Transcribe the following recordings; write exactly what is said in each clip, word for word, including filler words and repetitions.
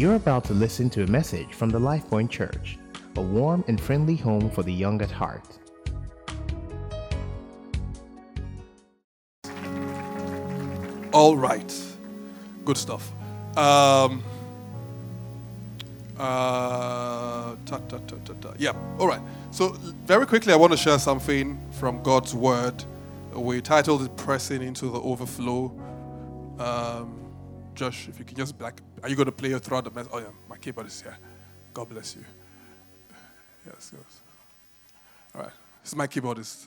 You're about to listen to a message from the LifePoint Church, a warm and friendly home for the young at heart. All right, good stuff. Um, uh, ta, ta, ta, ta, ta. Yeah, all right. So very quickly, I want to share something from God's Word. We titled it "Pressing into the Overflow." Um, Josh, if you can just like, are you going to play it throughout the message? Oh yeah, my keyboard is here. God bless you. Yes, yes. All right, this is my keyboard is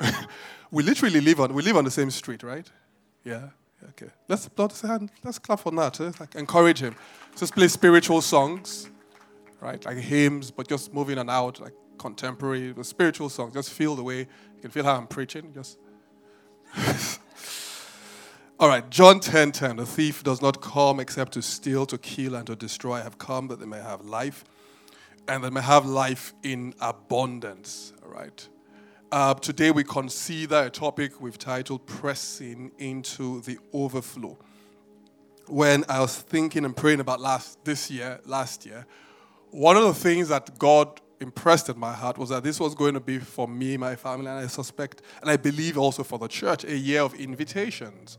like. we literally live on we live on the same street, right? Yeah. Okay. Let's applaud his hand. Let's clap for that. Eh? Like encourage him. Just play spiritual songs, right? Like hymns, but just move in and out, like contemporary, but spiritual songs. Just feel the way you can feel how I'm preaching. Just. All right, John ten ten, the thief does not come except to steal, to kill, and to destroy. I have come that they may have life, and they may have life in abundance. All right. Uh, today we consider a topic we've titled Pressing into the Overflow. When I was thinking and praying about last this year, last year, one of the things that God impressed in my heart was that this was going to be for me, my family, and I suspect, and I believe also for the church, a year of invitations.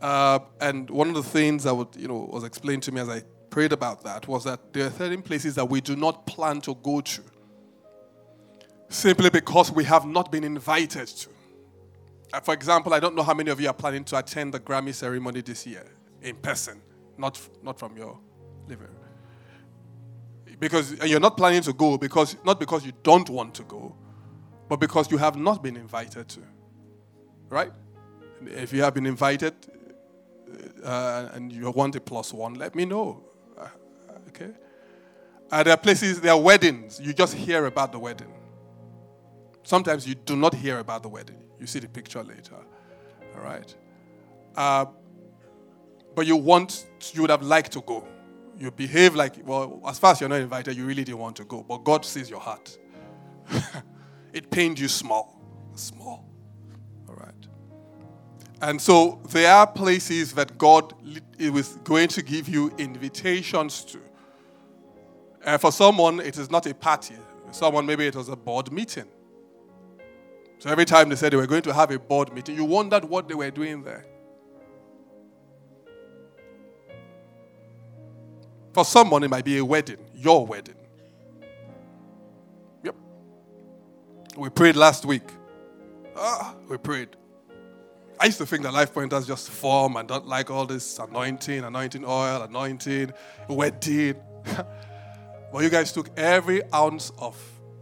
Uh, and one of the things that would, you know, was explained to me as I prayed about that was that there are certain places that we do not plan to go to simply because we have not been invited to. Uh, for example, I don't know how many of you are planning to attend the Grammy ceremony this year in person, not not from your living room. Because you're not planning to go, because not because you don't want to go, but because you have not been invited to. Right? If you have been invited, Uh, and you want a plus one, let me know. Uh, okay? Uh, there are places, there are weddings. You just hear about the wedding. Sometimes you do not hear about the wedding. You see the picture later. All right? Uh, but you want, you would have liked to go. You behave like, well, as far as you're not invited, you really didn't want to go. But God sees your heart. It pained you small. Small. And so there are places that God is going to give you invitations to. And for someone, it is not a party. For someone, maybe it was a board meeting. So every time they said they were going to have a board meeting, you wondered what they were doing there. For someone, it might be a wedding, your wedding. Yep. We prayed last week. Ah, we prayed. I used to think that LifePoint does just form and don't like all this anointing, anointing oil, anointing, wedding. Well, you guys took every ounce of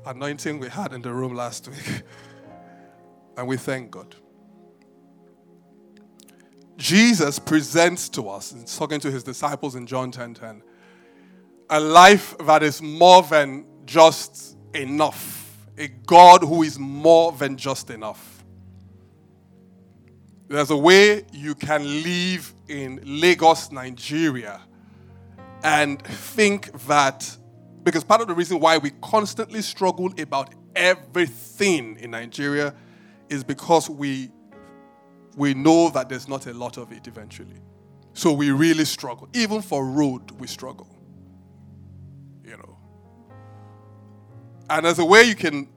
anointing we had in the room last week. And we thank God. Jesus presents to us, and talking to his disciples in John ten ten, a life that is more than just enough. A God who is more than just enough. There's a way you can live in Lagos, Nigeria, and think that, because part of the reason why we constantly struggle about everything in Nigeria is because we we know that there's not a lot of it eventually. So we really struggle. Even for road, we struggle. You know. And there's a way you can,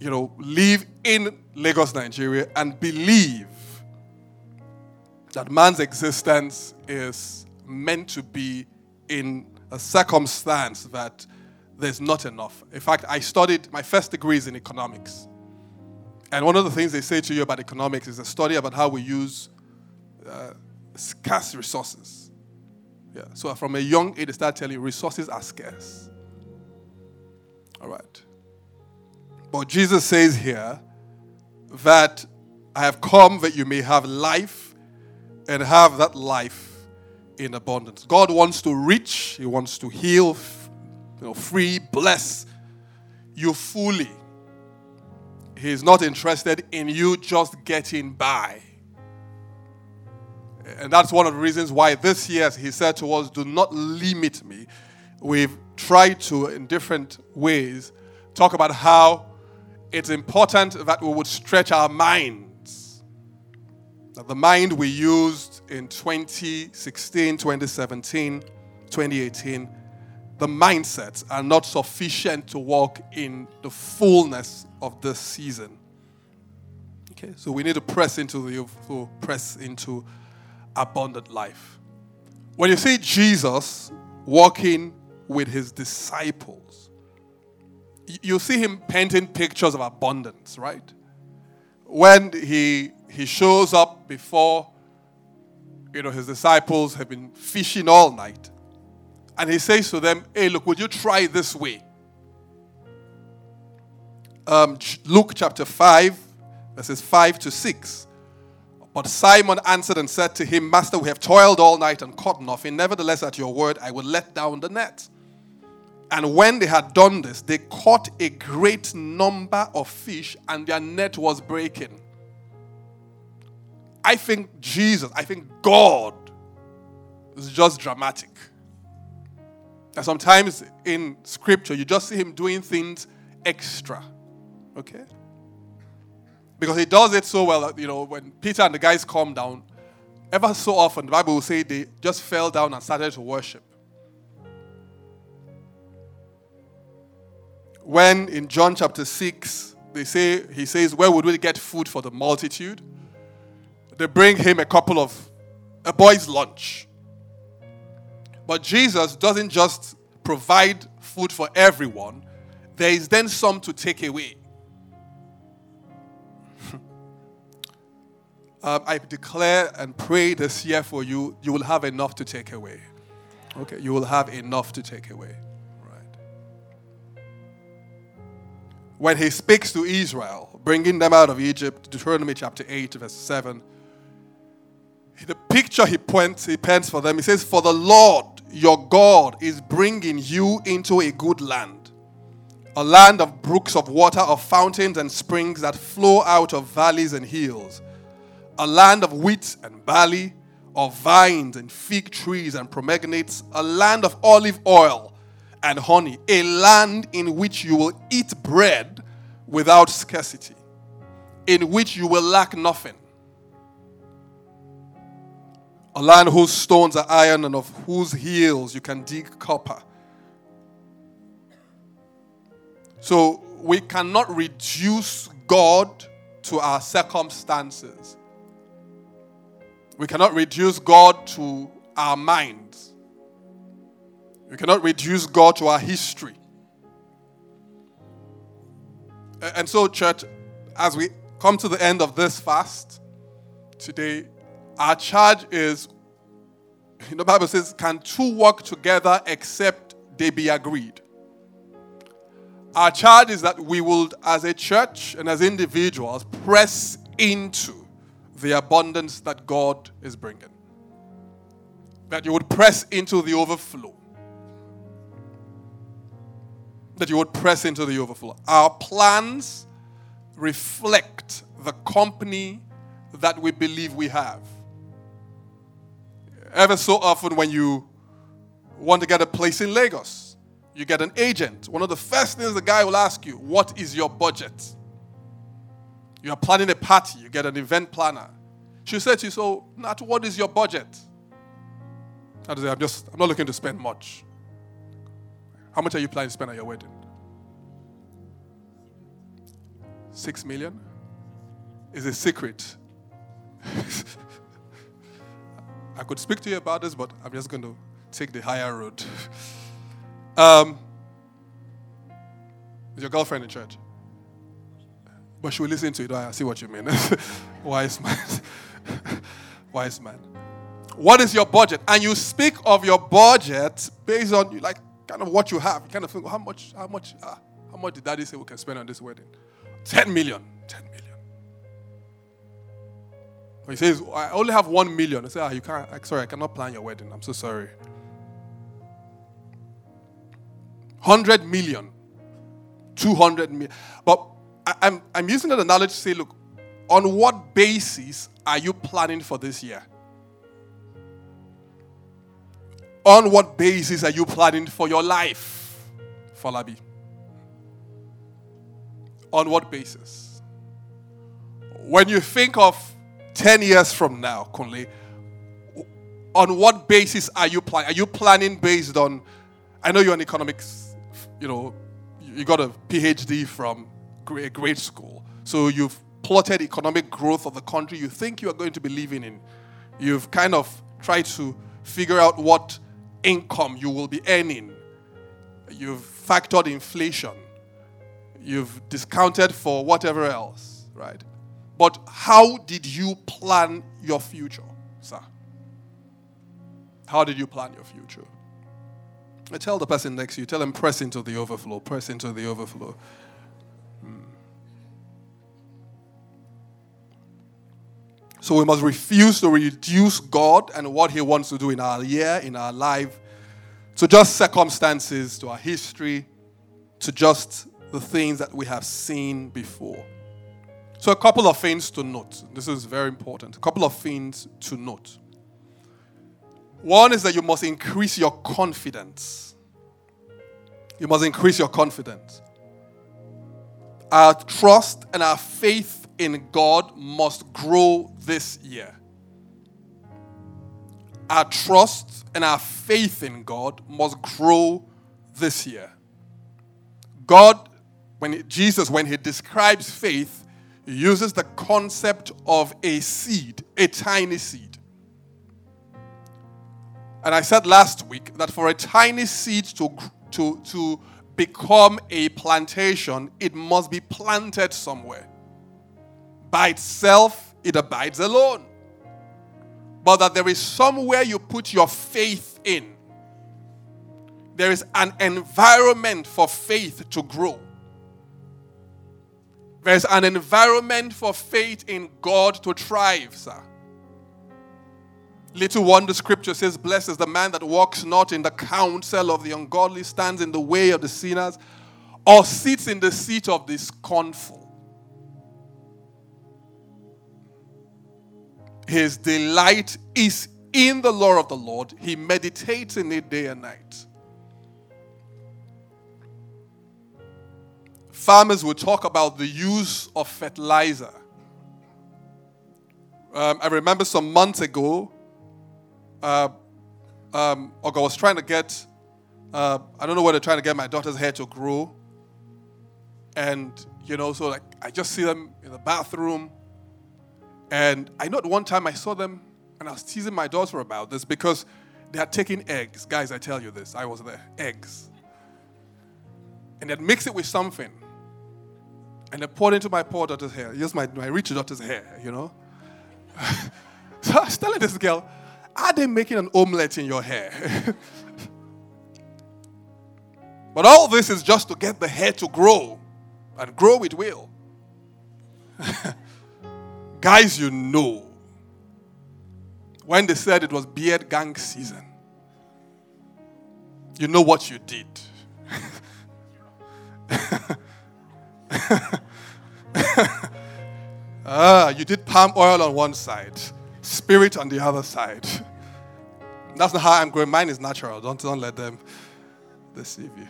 you know, live in Lagos, Nigeria, and believe that man's existence is meant to be in a circumstance that there's not enough. In fact, I studied, my first degree is in economics. And one of the things they say to you about economics is a study about how we use uh, scarce resources. Yeah. So from a young age, they start telling you resources are scarce. All right. But Jesus says here that I have come that you may have life, and have that life in abundance. God wants to reach. He wants to heal, you know, free, bless you fully. He's not interested in you just getting by. And that's one of the reasons why this year he said to us, do not limit me. We've tried to, in different ways, talk about how it's important that we would stretch our mind. The mind we used in twenty sixteen, twenty seventeen twenty eighteen, the mindsets are not sufficient to walk in the fullness of this season. Okay, so we need to press into the overflow, press into abundant life. When you see Jesus walking with his disciples, you see him painting pictures of abundance, right? When he he shows up before, you know, his disciples have been fishing all night. And he says to them, hey, look, would you try this way? Um, Luke chapter five, verses five to six. But Simon answered and said to him, Master, we have toiled all night and caught nothing. Nevertheless, at your word, I will let down the net. And when they had done this, they caught a great number of fish and their net was breaking. I think Jesus, I think God is just dramatic. And sometimes in scripture, you just see him doing things extra. Okay? Because he does it so well that, you know, when Peter and the guys come down, ever so often the Bible will say they just fell down and started to worship. When in John chapter six, they say he says, where would we get food for the multitude? They bring him a couple of, a boy's lunch. But Jesus doesn't just provide food for everyone. There is then some to take away. um, I declare and pray this year for you, you will have enough to take away. Okay, you will have enough to take away. Right. When he speaks to Israel, bringing them out of Egypt, Deuteronomy chapter eight, verse seven, the picture he paints, he paints for them, he says, for the Lord your God is bringing you into a good land, a land of brooks of water, of fountains and springs that flow out of valleys and hills, a land of wheat and barley, of vines and fig trees and pomegranates, a land of olive oil and honey, a land in which you will eat bread without scarcity, in which you will lack nothing. A land whose stones are iron and of whose hills you can dig copper. So we cannot reduce God to our circumstances. We cannot reduce God to our minds. We cannot reduce God to our history. And so, church, as we come to the end of this fast today, our charge is, the Bible says, can two work together except they be agreed? Our charge is that we will, as a church and as individuals, press into the abundance that God is bringing. That you would press into the overflow. That you would press into the overflow. Our plans reflect the company that we believe we have. Ever so often when you want to get a place in Lagos, you get an agent. One of the first things the guy will ask you, what is your budget? You are planning a party. You get an event planner. She'll say to you, so, Nat, what is your budget? I'll say, I'm just, I'm not looking to spend much. How much are you planning to spend at your wedding? Six million? Is a secret. I could speak to you about this, but I'm just going to take the higher road. um, is your girlfriend in church? But she will listen to it. I see what you mean. Wise man. Wise man. What is your budget? And you speak of your budget based on like kind of what you have. You kind of think, well, how much? How much? Uh, how much did Daddy say we can spend on this wedding? Ten million. Ten million. He says, I only have one million. I say, ah, oh, you can't, I'm sorry, I cannot plan your wedding. I'm so sorry. Hundred million. Two hundred million. But I, I'm, I'm using that analogy to say, look, on what basis are you planning for this year? On what basis are you planning for your life? Fala B. On what basis? When you think of ten years from now, Kunle, on what basis are you planning? Are you planning based on, I know you're in economics, you know, you got a P H D from a great school. So you've plotted economic growth of the country you think you are going to be living in. You've kind of tried to figure out what income you will be earning. You've factored inflation. You've discounted for whatever else, right? But how did you plan your future, sir? How did you plan your future? I tell the person next to you, tell them, press into the overflow, press into the overflow. Hmm. So we must refuse to reduce God and what He wants to do in our year, in our life, to just circumstances, to our history, to just the things that we have seen before. So a couple of things to note. This is very important. A couple of things to note. One is that you must increase your confidence. You must increase your confidence. Our trust and our faith in God must grow this year. Our trust and our faith in God must grow this year. God, when Jesus, when He describes faith, He uses the concept of a seed, a tiny seed. And I said last week that for a tiny seed to, to, to become a plantation, it must be planted somewhere. By itself, it abides alone. But that there is somewhere you put your faith in. There is an environment for faith to grow. There's an environment for faith in God to thrive, sir. Little wonder scripture says, blessed is the man that walks not in the counsel of the ungodly, stands in the way of the sinners, or sits in the seat of the scornful. His delight is in the law of the Lord. He meditates in it day and night. Farmers will talk about the use of fertilizer. Um, I remember some months ago, uh, um, I was trying to get, uh, I don't know whether trying to get my daughter's hair to grow. And, you know, so like I just see them in the bathroom. And I know at one time I saw them, and I was teasing my daughter about this because they are taking eggs. Guys, I tell you this, I was there, eggs. And they'd mix it with something. And I poured into my poor daughter's hair. Just my, my rich daughter's hair, you know. So I was telling this girl, are they making an omelette in your hair? But all this is just to get the hair to grow. And grow it will. Guys, you know. When they said it was beard gang season, you know what you did. ah, you did palm oil on one side, spirit on the other side. That's not how I'm going. Mine is natural. Don't, don't let them deceive you.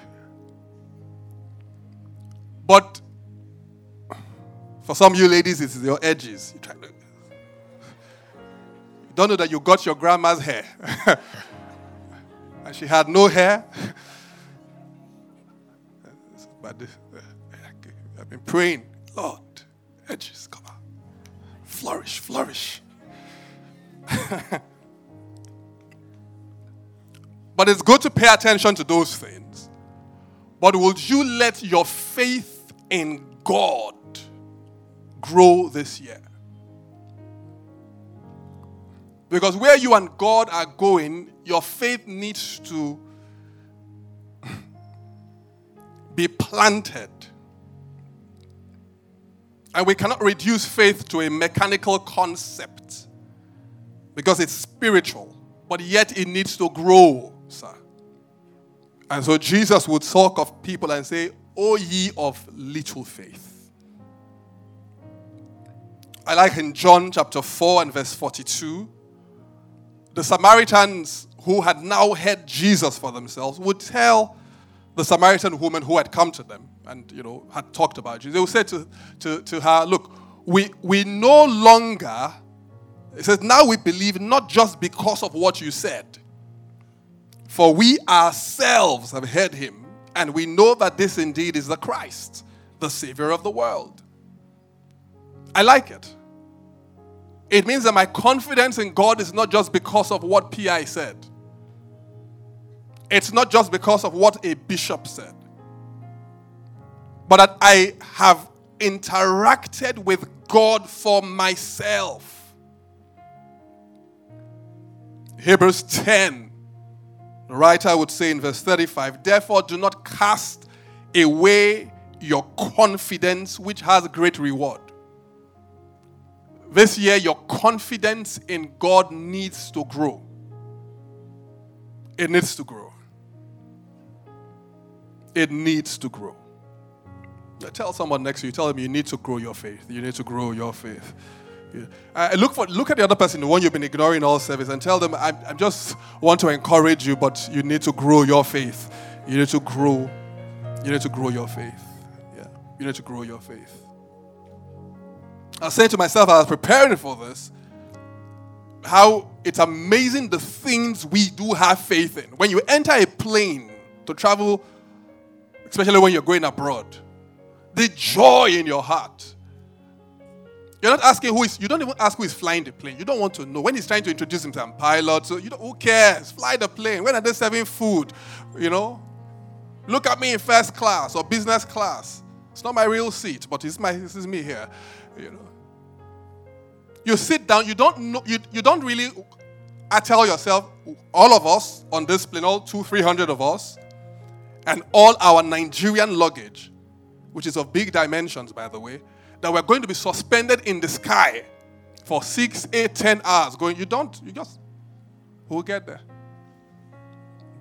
But for some of you ladies, it's your edges. You try to, you don't know that you got your grandma's hair. And she had no hair. But this, I've been praying, Lord, edges, come out. Flourish, flourish. But it's good to pay attention to those things. But would you let your faith in God grow this year? Because where you and God are going, your faith needs to be planted. And we cannot reduce faith to a mechanical concept because it's spiritual, but yet it needs to grow, sir. And so Jesus would talk of people and say, O ye of little faith. I like in John chapter four and verse forty-two, the Samaritans who had now heard Jesus for themselves would tell the Samaritan woman who had come to them and, you know, had talked about Jesus, they would say to, to, to her, look, we, we no longer It says, now we believe not just because of what you said, for we ourselves have heard him, and we know that this indeed is the Christ, the Savior of the world. I like it. It means that my confidence in God is not just because of what P I said. It's not just because of what a bishop said. But that I have interacted with God for myself. Hebrews ten, the writer would say in verse thirty-five, therefore do not cast away your confidence, which has great reward. This year, your confidence in God needs to grow. It needs to grow. It needs to grow. Tell someone next to you, tell them you need to grow your faith. You need to grow your faith. Uh, look for, look at the other person, the one you've been ignoring all service, and tell them, I, I just want to encourage you, but you need to grow your faith. You need to grow. You need to grow your faith. Yeah, you need to grow your faith. I was saying to myself, I was preparing for this, how it's amazing the things we do have faith in. When you enter a plane to travel, especially when you're going abroad, the joy in your heart. You're not asking who is, you don't even ask who is flying the plane. You don't want to know. When he's trying to introduce himself, I'm pilot, so you don't, who cares? Fly the plane. When are they serving food? You know? Look at me in first class or business class. It's not my real seat, but it's my, this is me here. You know? You sit down, you don't know, you, you don't really, I tell yourself, all of us on this plane, all two, three hundred of us, and all our Nigerian luggage, which is of big dimensions, by the way, that we're going to be suspended in the sky for six, eight, ten hours. Going, you don't, you just, who will get there?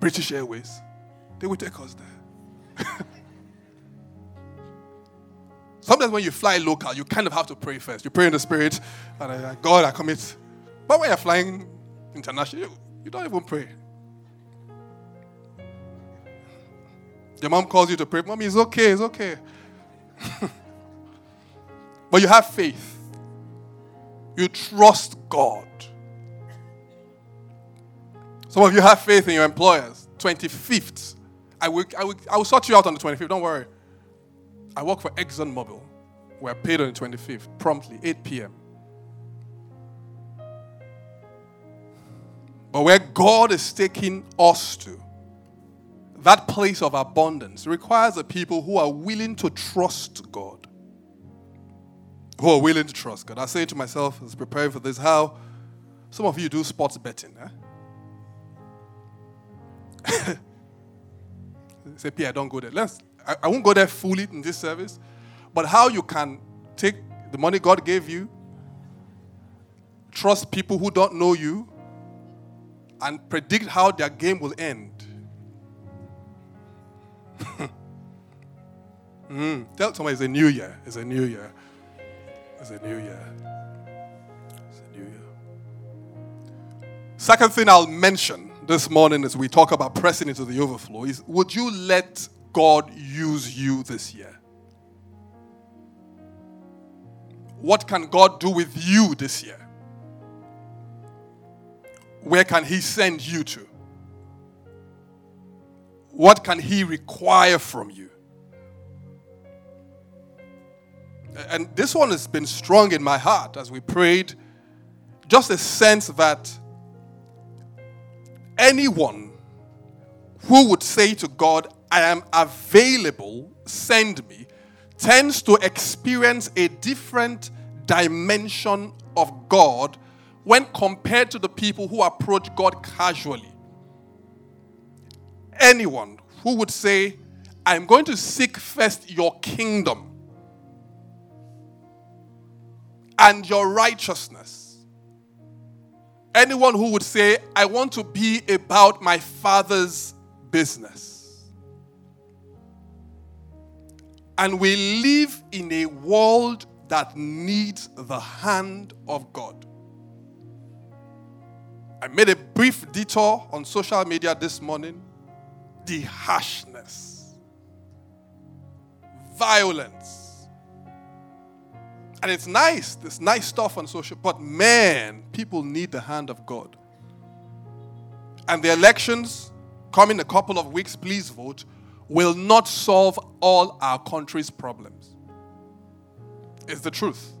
British Airways. They will take us there. Sometimes when you fly local, you kind of have to pray first. You pray in the spirit, and I, God, I commit. But when you're flying international, you, you don't even pray. Your mom calls you to pray. Mommy, it's okay, it's okay. But you have faith. You trust God. Some of you have faith in your employers. twenty-fifth. I will, I will, I will sort you out on the twenty-fifth. Don't worry. I work for Exxon Mobil. We're paid on the twenty-fifth, promptly, eight p.m. But where God is taking us to, that place of abundance requires a people who are willing to trust God. Who are willing to trust God. I say to myself, as preparing for this, how some of you do sports betting. Eh? Say, Pierre, don't go there. Let's, I, I won't go there fully in this service, but how you can take the money God gave you, trust people who don't know you, and predict how their game will end. mm, tell somebody it's a new year. It's a new year. It's a new year. It's a new year. Second thing I'll mention this morning as we talk about pressing into the overflow is, would you let God use you this year? What can God do with you this year? Where can he send you to? What can he require from you? And this one has been strong in my heart as we prayed. Just a sense that anyone who would say to God, I am available, send me, tends to experience a different dimension of God when compared to the people who approach God casually. Anyone who would say, I'm going to seek first your kingdom and your righteousness. Anyone who would say, I want to be about my Father's business. And we live in a world that needs the hand of God. I made a brief detour on social media this morning. The harshness, violence, And it's nice. There's nice stuff on social. But man, people need the hand of God. And the elections coming a couple of weeks, please vote, will not solve all our country's problems. It's the truth.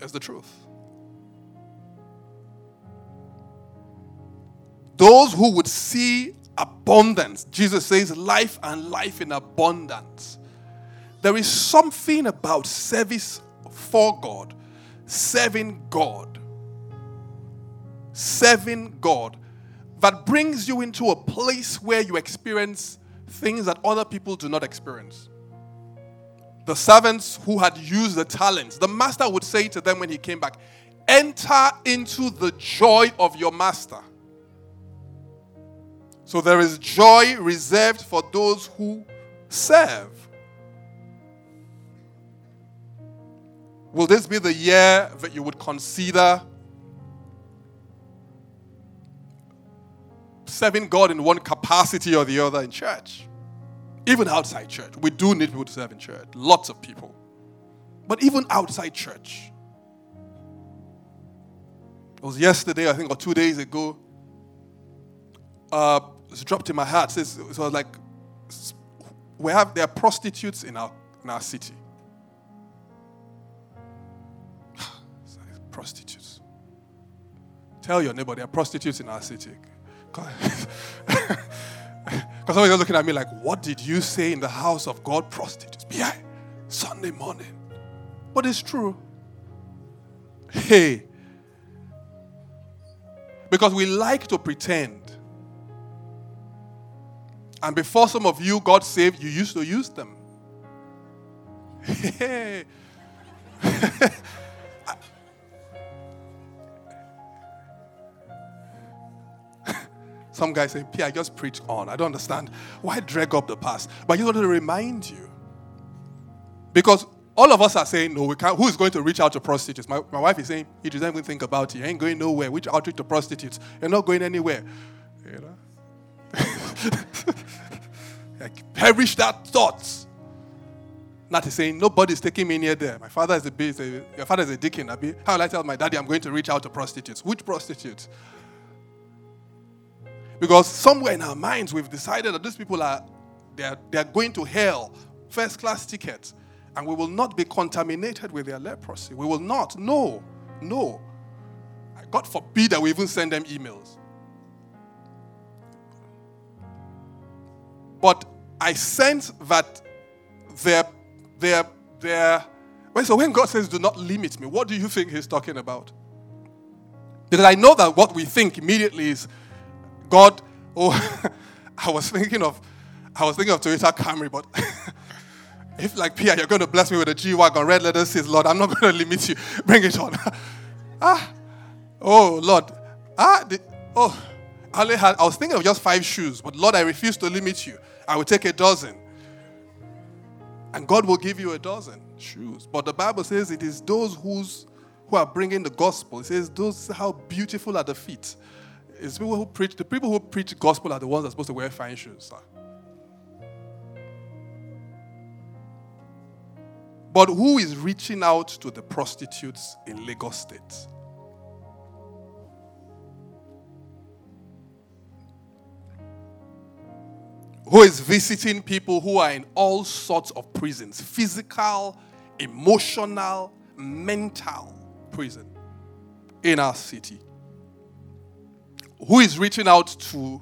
It's the truth. Those who would see abundance, Jesus says, life and life in abundance. There is something about service for God, serving God, serving God, that brings you into a place where you experience things that other people do not experience. The servants who had used the talents, the master would say to them when he came back, enter into the joy of your master. So there is joy reserved for those who serve. Will this be the year that you would consider serving God in one capacity or the other in church? Even outside church. We do need people to serve in church. Lots of people. But even outside church. It was yesterday, I think, or two days ago. Uh, it's dropped in my heart. So, so I was like, we have, there are prostitutes in our, in our city. Prostitutes. Tell your neighbor, there are prostitutes in our city. Because somebody's looking at me like, what did you say in the house of God? Prostitutes. Yeah. Sunday morning. But it's true. Hey. Because we like to pretend. And before some of you got saved, you used to use them. Hey. Some guys say, P, I just preach on. I don't understand. Why drag up the past? But you want to remind you. Because all of us are saying, no, we can't. Who is going to reach out to prostitutes? My, my wife is saying, you doesn't even think about it. You ain't going nowhere. Which outreach to prostitutes? You're not going anywhere. You know? Like, perish that thought. Not is saying, nobody's taking me near there. My father is a bee. Your father is a deacon. Abi. How will I tell my daddy I'm going to reach out to prostitutes? Which prostitutes? Because somewhere in our minds, we've decided that these people are they, are they are going to hell, first class tickets, and we will not be contaminated with their leprosy. We will not. No, no. God forbid that we even send them emails. But I sense that they're, they're, they're, so when God says, do not limit me, what do you think he's talking about? Because I know that what we think immediately is, God, oh, I was thinking of, I was thinking of Toyota Camry, but if like Pierre, you're going to bless me with a G-Wagon, red letter says, Lord, I'm not going to limit you. Bring it on. ah, oh, Lord. Ah, the, oh, I only had, I was thinking of just five shoes, but Lord, I refuse to limit you. I will take a dozen. And God will give you a dozen shoes. But the Bible says it is those who's, who are bringing the gospel. It says those, how beautiful are the feet. It's people who preach, the people who preach gospel are the ones that are supposed to wear fine shoes, sir. But who is reaching out to the prostitutes in Lagos State? Who is visiting people who are in all sorts of prisons? Physical, emotional, mental prison in our city. Who is reaching out to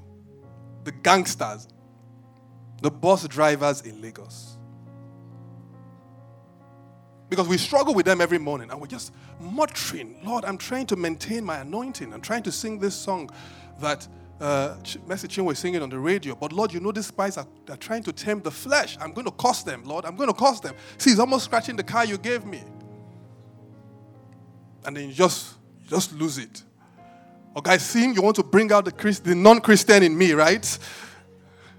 the gangsters, the bus drivers in Lagos? Because we struggle with them every morning and we're just muttering, Lord, I'm trying to maintain my anointing. I'm trying to sing this song that uh, Messy Chinwe was singing on the radio. But Lord, you know these spies are they're trying to tempt the flesh. I'm going to curse them, Lord. I'm going to curse them. See, he's almost scratching the car you gave me. And then you just, you just lose it. Oh, guys, seeing you want to bring out the, Christ, the non-Christian in me, right?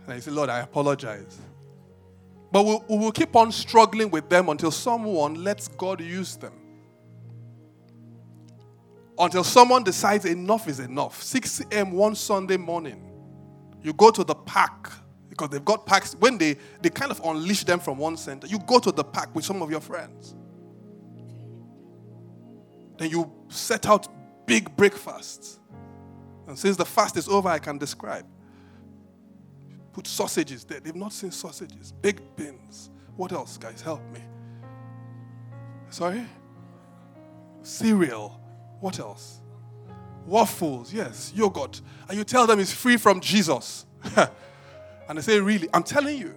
And I say, Lord, I apologize. But we'll, we'll keep on struggling with them until someone lets God use them. Until someone decides enough is enough. six a.m. one Sunday morning, you go to the park. because they've got packs. When they, they kind of unleash them from one center, you go to the pack with some of your friends. Then you set out big breakfasts. And since the fast is over, I can describe. Put sausages there. They've not seen sausages. Big bins. What else, guys? Help me. Sorry? Cereal. What else? Waffles. Yes, yogurt. And you tell them it's free from Jesus. And they say, really? I'm telling you.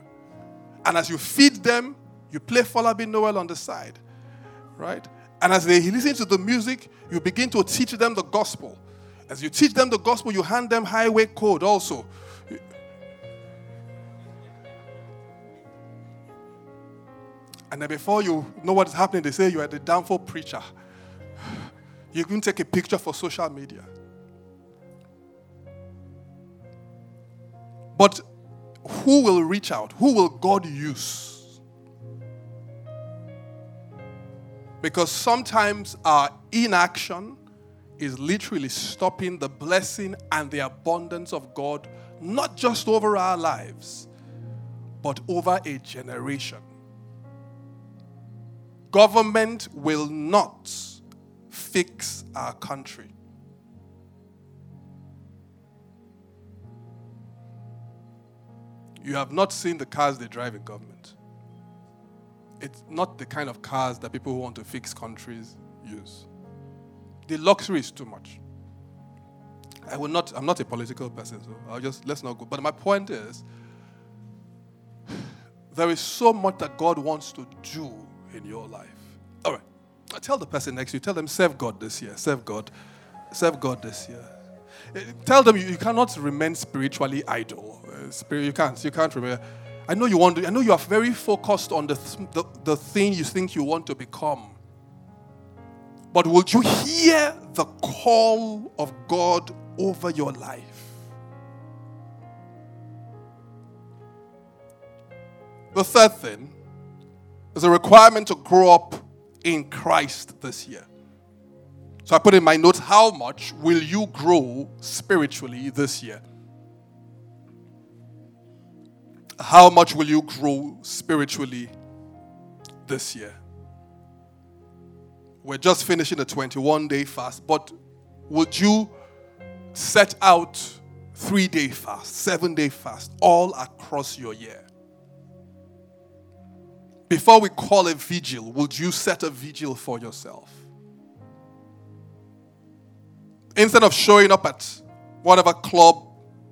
And as you feed them, you play Fala B. Noel on the side. Right? And as they listen to the music, you begin to teach them the gospel. As you teach them the gospel, you hand them highway code also. And then before you know what's happening, they say you are the downfall preacher. You can take a picture for social media. But who will reach out? Who will God use? Because sometimes our inaction is literally stopping the blessing and the abundance of God, not just over our lives, but over a generation. Government will not fix our country. You have not seen the cars they drive in government. It's not the kind of cars that people who want to fix countries use. The luxury is too much. I will not, I'm not a political person, so I'll just, let's not go. But my point is, there is so much that God wants to do in your life. All right. I tell the person next to you, tell them, serve God this year. Serve God. Serve God this year. Tell them you, you cannot remain spiritually idle. Uh, spirit, you can't. You can't remain. I know you want to, I know you are very focused on the, th- the the thing you think you want to become. But would you hear the call of God over your life? The third thing, there's a requirement to grow up in Christ this year. So I put in my notes, how much will you grow spiritually this year? How much will you grow spiritually this year? We're just finishing a twenty-one day fast, but would you set out three day fast, seven day fast, all across your year? Before we call a vigil, would you set a vigil for yourself? Instead of showing up at whatever club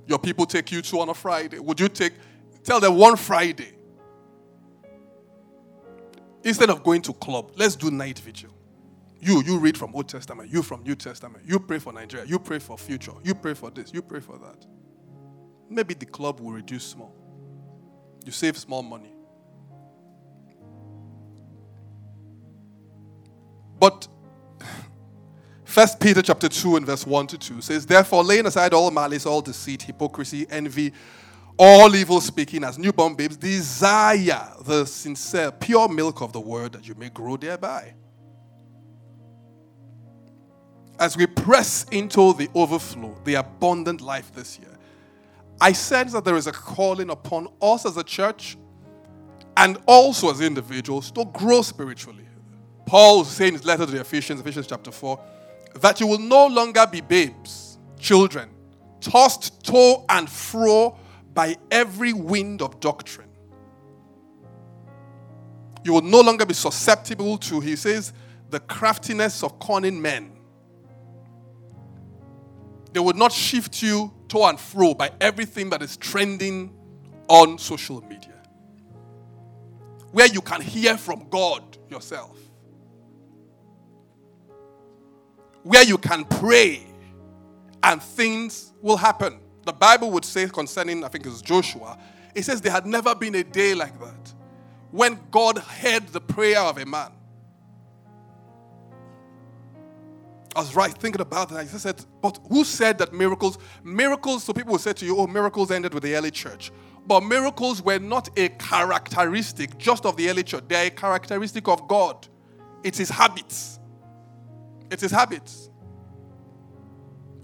your people take you to on a Friday, would you take, tell them one Friday, instead of going to club, let's do night vigil. You, you read from Old Testament, you from New Testament, you pray for Nigeria, you pray for future, you pray for this, you pray for that. Maybe the club will reduce small. You save small money. But First Peter chapter two and verse one to two says, therefore, laying aside all malice, all deceit, hypocrisy, envy, all evil speaking, as newborn babes, desire the sincere, pure milk of the word that you may grow thereby. As we press into the overflow, the abundant life this year, I sense that there is a calling upon us as a church and also as individuals to grow spiritually. Paul is saying in his letter to the Ephesians, Ephesians chapter four, that you will no longer be babes, children, tossed to and fro by every wind of doctrine. You will no longer be susceptible to, he says, the craftiness of cunning men. They will not shift you to and fro by everything that is trending on social media, where you can hear from God yourself, where you can pray and things will happen. The Bible would say concerning, I think it's Joshua, it says there had never been a day like that when God heard the prayer of a man. I was right thinking about that. I said, but who said that miracles, miracles, so people will say to you, oh, miracles ended with the early church. But miracles were not a characteristic just of the early church. They are a characteristic of God. It's his habits. It's his habits.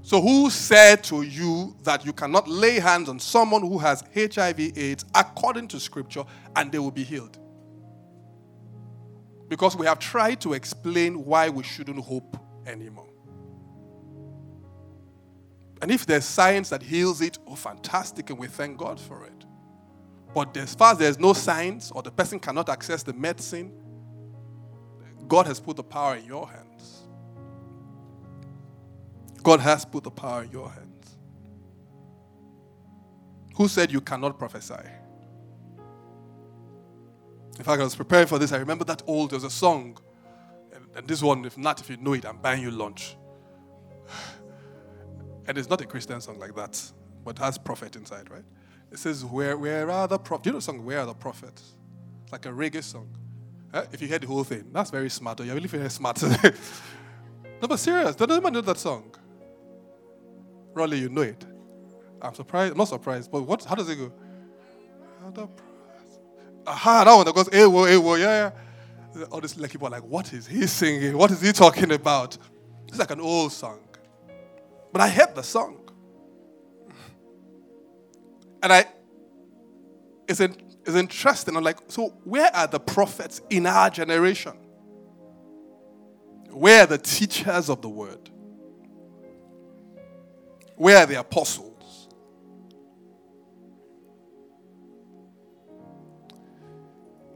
So who said to you that you cannot lay hands on someone who has H I V AIDS according to Scripture and they will be healed? Because we have tried to explain why we shouldn't hope anymore. And if there's science that heals it, oh, fantastic, and we thank God for it. But as far as there's no science or the person cannot access the medicine, God has put the power in your hands. God has put the power in your hands. Who said you cannot prophesy? In fact, I was preparing for this. I remember that old, there's a song. And this one, if not, if you know it, I'm buying you lunch. And it's not a Christian song like that, but it has prophet inside, right? It says, where where are the prophets? Do you know the song, Where Are the Prophets? It's like a reggae song. Eh? If you hear the whole thing, that's very smart. Or you really feel smart. No, but serious, does anyone know that song? Rolly, you know it. I'm surprised, I'm not surprised, but what? How does it go? Aha, that one that goes, hey, whoa, hey, whoa, yeah, yeah. All these like, people are like, what is he singing? What is he talking about? It's like an old song. But I heard the song. And I, it's, in, it's interesting. I'm like, so where are the prophets in our generation? Where are the teachers of the word? Where are the apostles?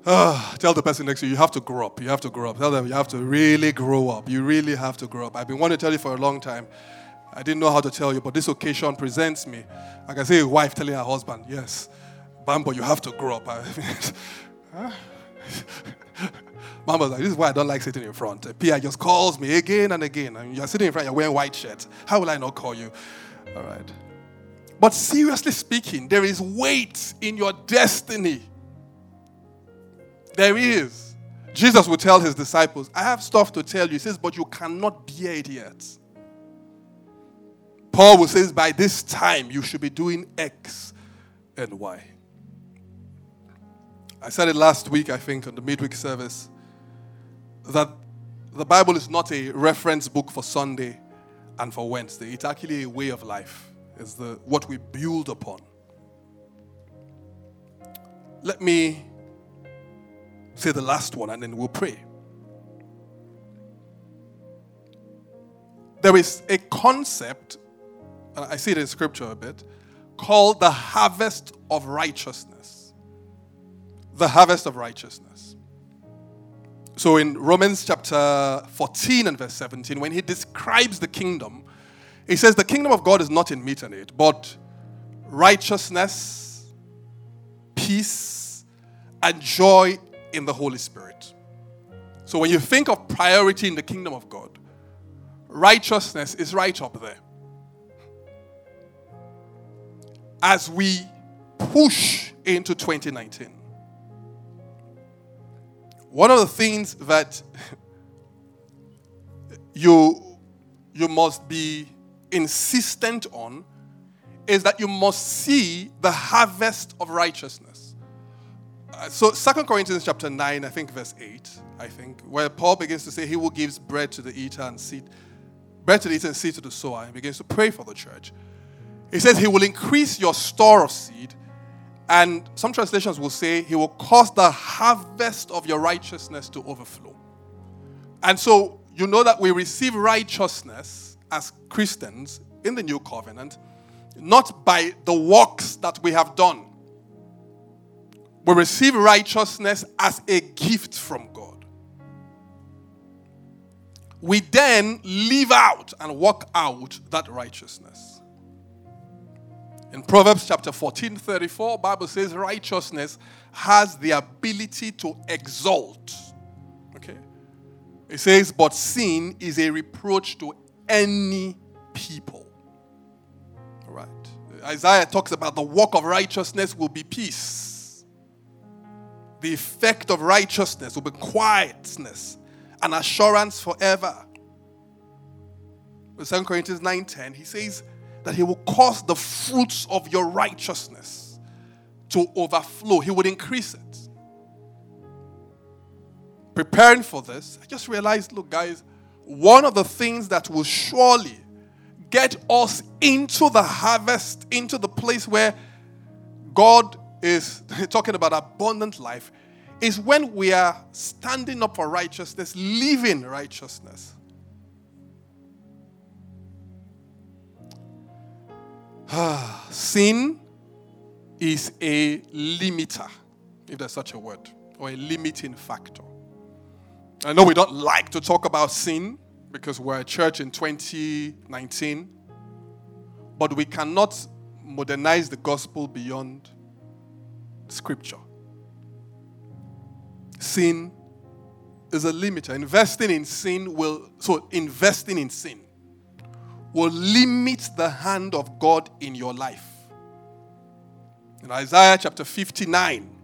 Oh, tell the person next to you, you have to grow up. You have to grow up. Tell them you have to really grow up. You really have to grow up. I've been wanting to tell you for a long time. I didn't know how to tell you, but this occasion presents me. I can see a wife telling her husband, yes, Bambo, you have to grow up. Bambo's like, this is why I don't like sitting in front. Pia just calls me again and again. And you're sitting in front, you're wearing white shirt. How will I not call you? All right. But seriously speaking, there is weight in your destiny. There is. Jesus would tell his disciples, I have stuff to tell you. He says, but you cannot bear it yet. Paul will say, by this time, you should be doing X and Y. I said it last week, I think, on the midweek service, that the Bible is not a reference book for Sunday and for Wednesday. It's actually a way of life. It's the what we build upon. Let me say the last one, and then we'll pray. There is a concept, I see it in Scripture a bit, called the harvest of righteousness. The harvest of righteousness. So in Romans chapter fourteen and verse seventeen, when he describes the kingdom, he says the kingdom of God is not in meat and it, but righteousness, peace, and joy in the Holy Spirit. So when you think of priority in the kingdom of God, righteousness is right up there. As we push into twenty nineteen. One of the things that you, you must be insistent on is that you must see the harvest of righteousness. Uh, so Second Corinthians chapter nine, I think verse eight, I think, where Paul begins to say he who gives bread to the eater and seed, bread to the eater and seed to the sower, and begins to pray for the church. He says he will increase your store of seed, and some translations will say he will cause the harvest of your righteousness to overflow. And so you know that we receive righteousness as Christians in the new covenant, not by the works that we have done. We receive righteousness as a gift from God. We then live out and walk out that righteousness. In Proverbs chapter fourteen thirty-four, the Bible says righteousness has the ability to exalt. Okay? It says, but sin is a reproach to any people. All right. Isaiah talks about the work of righteousness will be peace. The effect of righteousness will be quietness and assurance forever. In Second Corinthians nine ten, he says, that he will cause the fruits of your righteousness to overflow. He would increase it. Preparing for this, I just realized, look guys, one of the things that will surely get us into the harvest, into the place where God is talking about abundant life, is when we are standing up for righteousness, living righteousness. Sin is a limiter, if there's such a word, or a limiting factor. I know we don't like to talk about sin because we're a church in twenty nineteen, but we cannot modernize the gospel beyond Scripture. Sin is a limiter. Investing in sin will, so investing in sin will limit the hand of God in your life. In Isaiah chapter fifty-nine,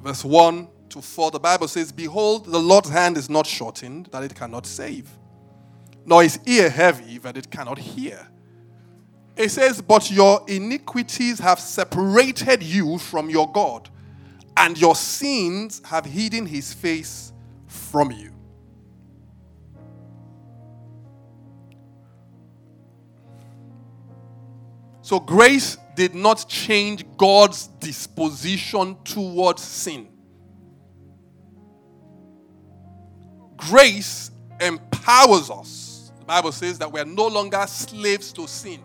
verse one to four, the Bible says, "Behold, the Lord's hand is not shortened, that it cannot save, nor is ear heavy, that it cannot hear." It says, "But your iniquities have separated you from your God, and your sins have hidden his face from you." So grace did not change God's disposition towards sin. Grace empowers us. The Bible says that we are no longer slaves to sin.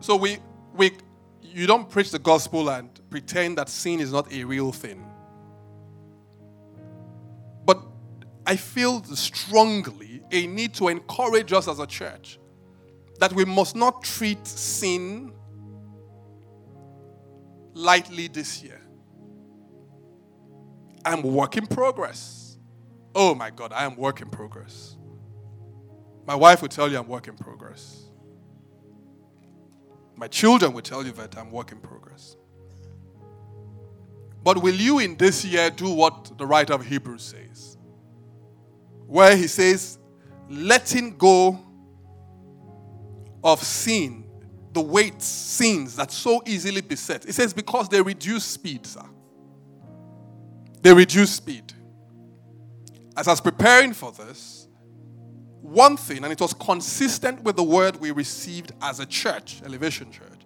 So we we you don't preach the gospel and pretend that sin is not a real thing. But I feel strongly a need to encourage us as a church that we must not treat sin lightly this year. I'm work in progress. Oh my God, I am work in progress. My wife will tell you I'm work in progress. My children will tell you that I'm work in progress. But will you in this year do what the writer of Hebrews says? Where he says, letting go of sin, the weights, sins that so easily beset. It says because they reduce speed, sir. They reduce speed. As I was preparing for this, one thing, and it was consistent with the word we received as a church, Elevation Church,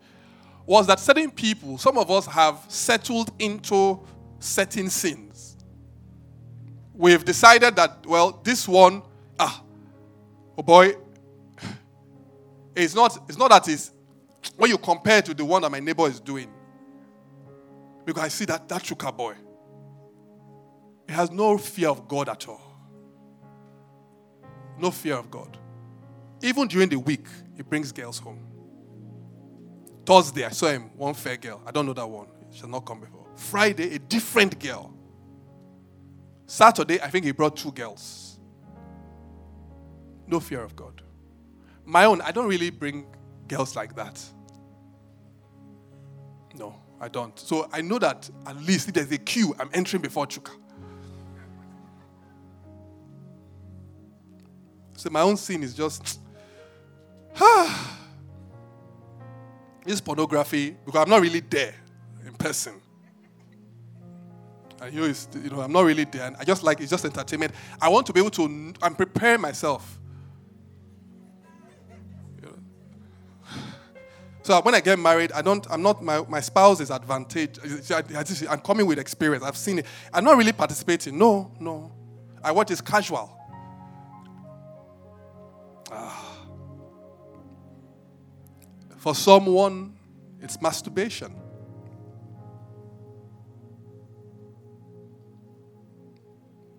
was that certain people, some of us have settled into certain sins. We've decided that, well, this one, ah, oh boy, it's not, it's not that it's, when you compare to the one that my neighbor is doing, because I see that, that sugar boy, he has no fear of God at all. No fear of God. Even during the week, he brings girls home. Thursday, I saw him, one fair girl. I don't know that one. She has not come before. Friday, a different girl. Saturday, I think he brought two girls. No fear of God. My own, I don't really bring girls like that. No, I don't. So I know that at least if there's a queue, I'm entering before Chuka. So my own sin is just, ah, it's pornography, because I'm not really there in person. And you know, it's, you know, I'm not really there. And I just like, it's just entertainment. I want to be able to, I'm preparing myself. You know. So when I get married, I don't, I'm not, my, my spouse is advantaged. I'm coming with experience. I've seen it. I'm not really participating. No, no. I watch is casual. Ah. For someone, it's masturbation.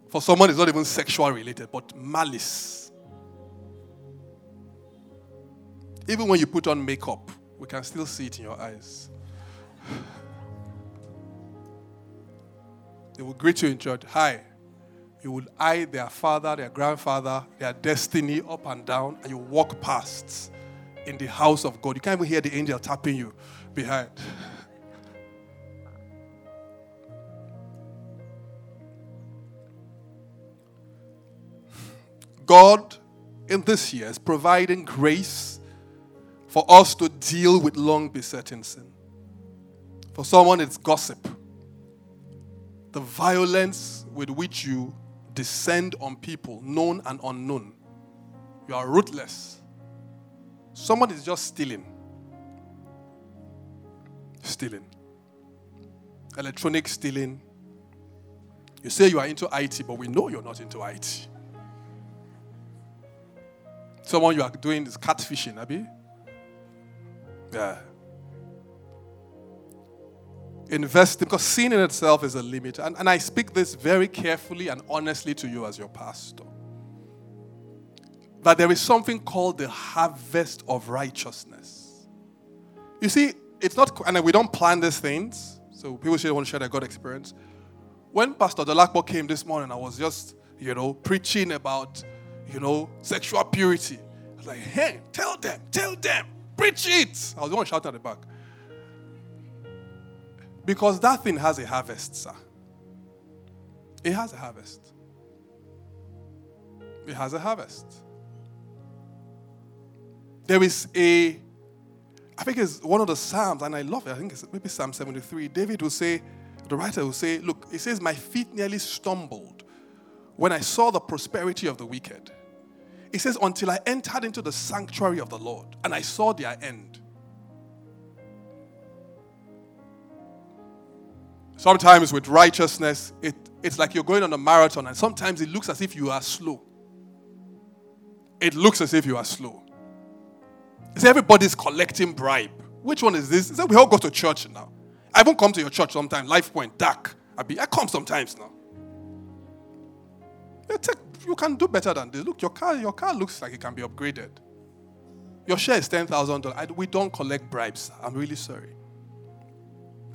For someone, it's not even sexual related, but malice. Even when you put on makeup, we can still see it in your eyes. They will greet you in church. Hi. You will eye their father, their grandfather, their destiny up and down, and you walk past in the house of God. You can't even hear the angel tapping you behind. God, in this year, is providing grace for us to deal with long besetting sin. For someone, it's gossip. The violence with which you descend on people, known and unknown. You are ruthless. Someone is just stealing. Stealing. Electronic stealing. You say you are into I T, but we know you're not into I T. Someone you are doing is catfishing, Abi? Yeah. Investing, because sin in itself is a limit. And, and I speak this very carefully and honestly to you as your pastor. That there is something called the harvest of righteousness. You see, it's not, and we don't plan these things, so people should want to share their God experience. When Pastor Dolakbo came this morning, I was just, you know, preaching about, you know, sexual purity. I was like, hey, tell them, tell them, preach it. I was the one shouting at the back. Because that thing has a harvest, sir. It has a harvest. It has a harvest. There is a, I think it's one of the Psalms, and I love it. I think it's maybe Psalm seventy-three. David will say, the writer will say, look, it says, my feet nearly stumbled when I saw the prosperity of the wicked. It says, until I entered into the sanctuary of the Lord, and I saw their end. Sometimes with righteousness, it, it's like you're going on a marathon, and sometimes it looks as if you are slow. It looks as if you are slow. It's everybody's collecting bribe. Which one is this? Is that we all go to church now? I won't come to your church sometimes. LifePoint, dark. I, be, I come sometimes now. You, take, you can do better than this. Look, your car, your car looks like it can be upgraded. Your share is ten thousand dollars. We don't collect bribes. I'm really sorry.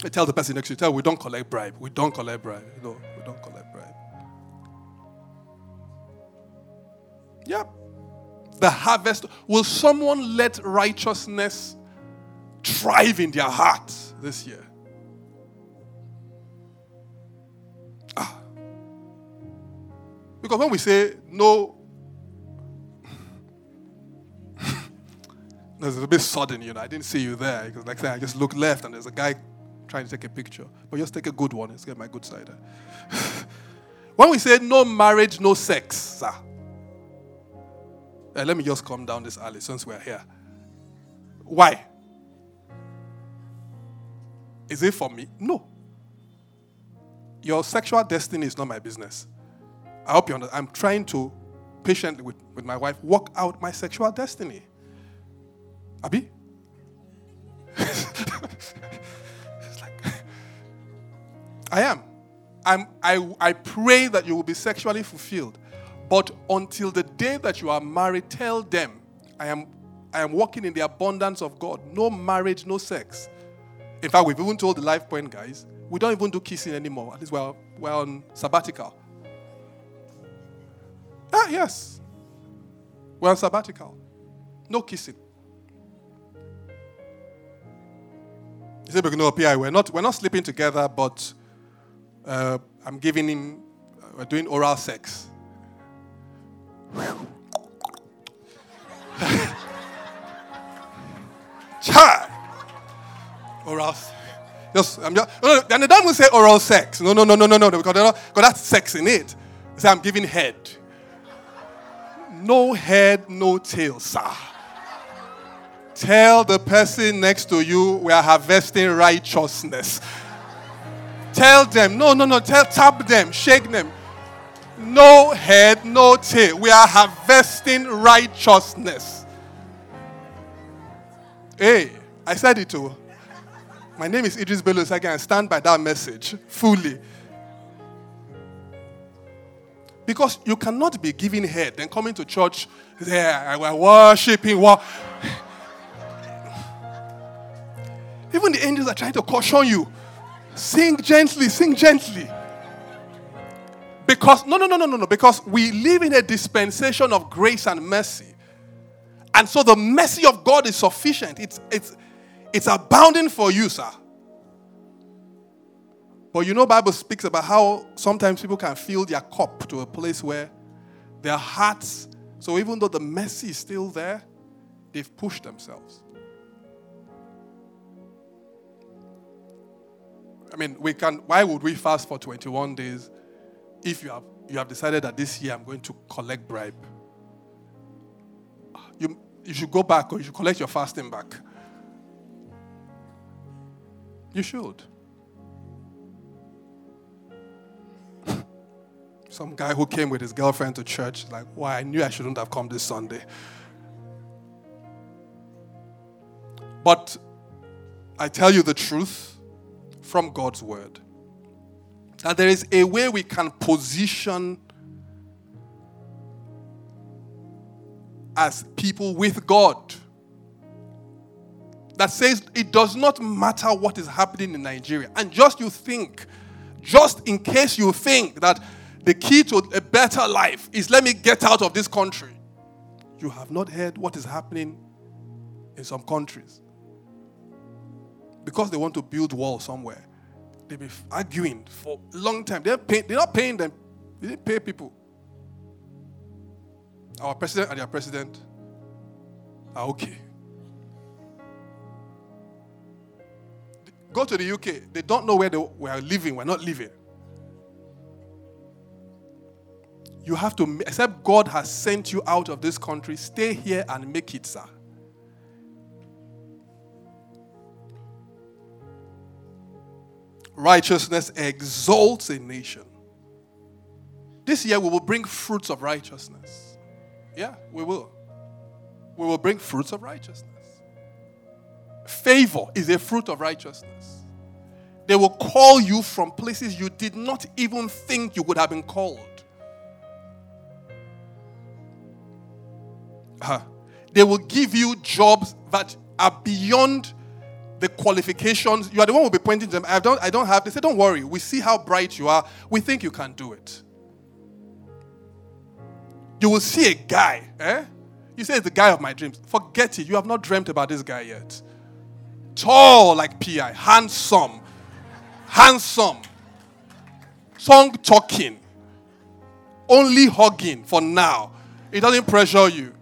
I tell the person next to you, tell them, we don't collect bribe. We don't collect bribe. No, we don't collect bribe. Yep. The harvest. Will someone let righteousness thrive in their heart this year? Ah. Because when we say no, it's a bit sudden, you know. I didn't see you there. Because like I said, I just looked left and there's a guy trying to take a picture. But just take a good one. Let's get my good side. When we say no marriage, no sex, sir. Uh, let me just come down this alley since we're here. Why? Is it for me? No. Your sexual destiny is not my business. I hope you understand. I'm trying to, patiently with, with my wife, work out my sexual destiny. Abi? It's like, I am. I'm, I, I pray that you will be sexually fulfilled. But until the day that you are married, tell them, I am I am walking in the abundance of God. No marriage, no sex. In fact, we've even told the LifePoint guys, we don't even do kissing anymore. At least we're, we're on sabbatical. Ah, yes. We're on sabbatical. No kissing. You say, but no, P I, we're not, we're not sleeping together, but uh, I'm giving him, uh, we're doing oral sex. Child. Oral sex. Just, I'm just, no, no, and they don't say oral sex. No, no, no, no, no, no. Because, not, because that's sex in it. They say, I'm giving head. No head, no tail, sir. Tell the person next to you, we are harvesting righteousness. Tell them. No, no, no. Tell, tap them. Shake them. No head, no tail. We are harvesting righteousness. Hey, I said it too. My name is Idris Bello. I can stand by that message fully. Because you cannot be giving head and coming to church there, we're worshiping. Even the angels are trying to caution you. Sing gently, sing gently. Because, no, no, no, no, no, no, because we live in a dispensation of grace and mercy. And so the mercy of God is sufficient. It's, it's, it's abounding for you, sir. But you know, Bible speaks about how sometimes people can fill their cup to a place where their hearts, so even though the mercy is still there, they've pushed themselves. I mean, we can, why would we fast for twenty-one days? If you have you have decided that this year I'm going to collect bribe. you, you should go back, or you should collect your fasting back. You should. Some guy who came with his girlfriend to church, like, why, I knew I shouldn't have come this Sunday. But I tell you the truth from God's word, that there is a way we can position as people with God that says it does not matter what is happening in Nigeria. And just you think, just in case you think that the key to a better life is, let me get out of this country. You have not heard what is happening in some countries. Because they want to build walls somewhere. They've been arguing for a long time. They're, pay, they're not paying them. They didn't pay people. Our president and their president are okay. Go to the U K. They don't know where they, we are living. We're not living. You have to, except God has sent you out of this country, stay here and make it, sir. Righteousness exalts a nation. This year we will bring fruits of righteousness. Yeah, we will. We will bring fruits of righteousness. Favor is a fruit of righteousness. They will call you from places you did not even think you would have been called. Uh, they will give you jobs that are beyond the qualifications. You are the one who will be pointing to them. I don't, I don't have. They say, don't worry. We see how bright you are. We think you can do it. You will see a guy. Eh? You say, it's the guy of my dreams. Forget it. You have not dreamt about this guy yet. Tall like P I. Handsome. Handsome. Tongue talking. Only hugging for now. It doesn't pressure you.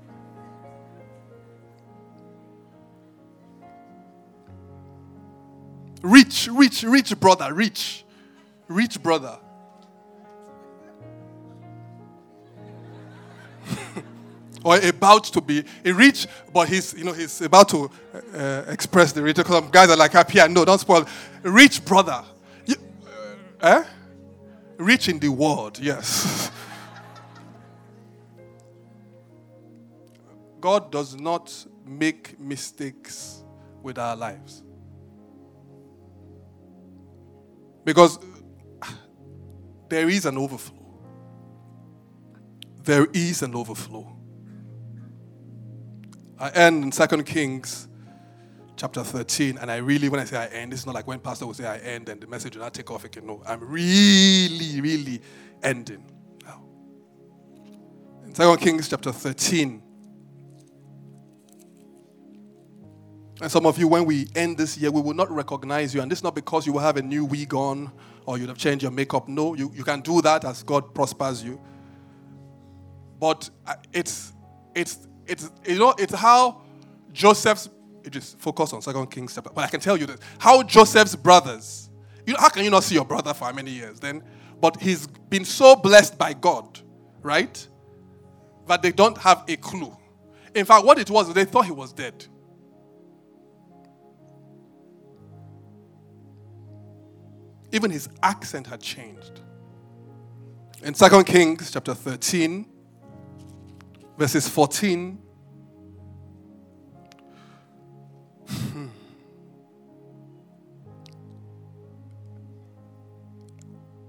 Rich, rich, rich brother, rich. Rich brother. Or about to be a rich, but he's, you know, he's about to uh, express the rich. Because some guys are like, up here, no, don't spoil. Rich brother. You, uh, eh? Rich in the world, yes. God does not make mistakes with our lives. Because there is an overflow. There is an overflow. I end in Second Kings chapter thirteen, and I really, when I say I end, it's not like when pastor will say I end and the message will not take off again. No, I'm really, really ending now. In Second Kings chapter thirteen, and some of you, when we end this year, we will not recognize you. And this is not because you will have a new wig on or you'll have changed your makeup. No, you, you can do that as God prospers you. But it's it's it's you know it's how Joseph's it is focus on Second Kings. But I can tell you this: how Joseph's brothers. You know, how can you not see your brother for how many years then? But he's been so blessed by God, right? That they don't have a clue. In fact, what it was, they thought he was dead. Even his accent had changed. In Second Kings chapter thirteen, verses fourteen.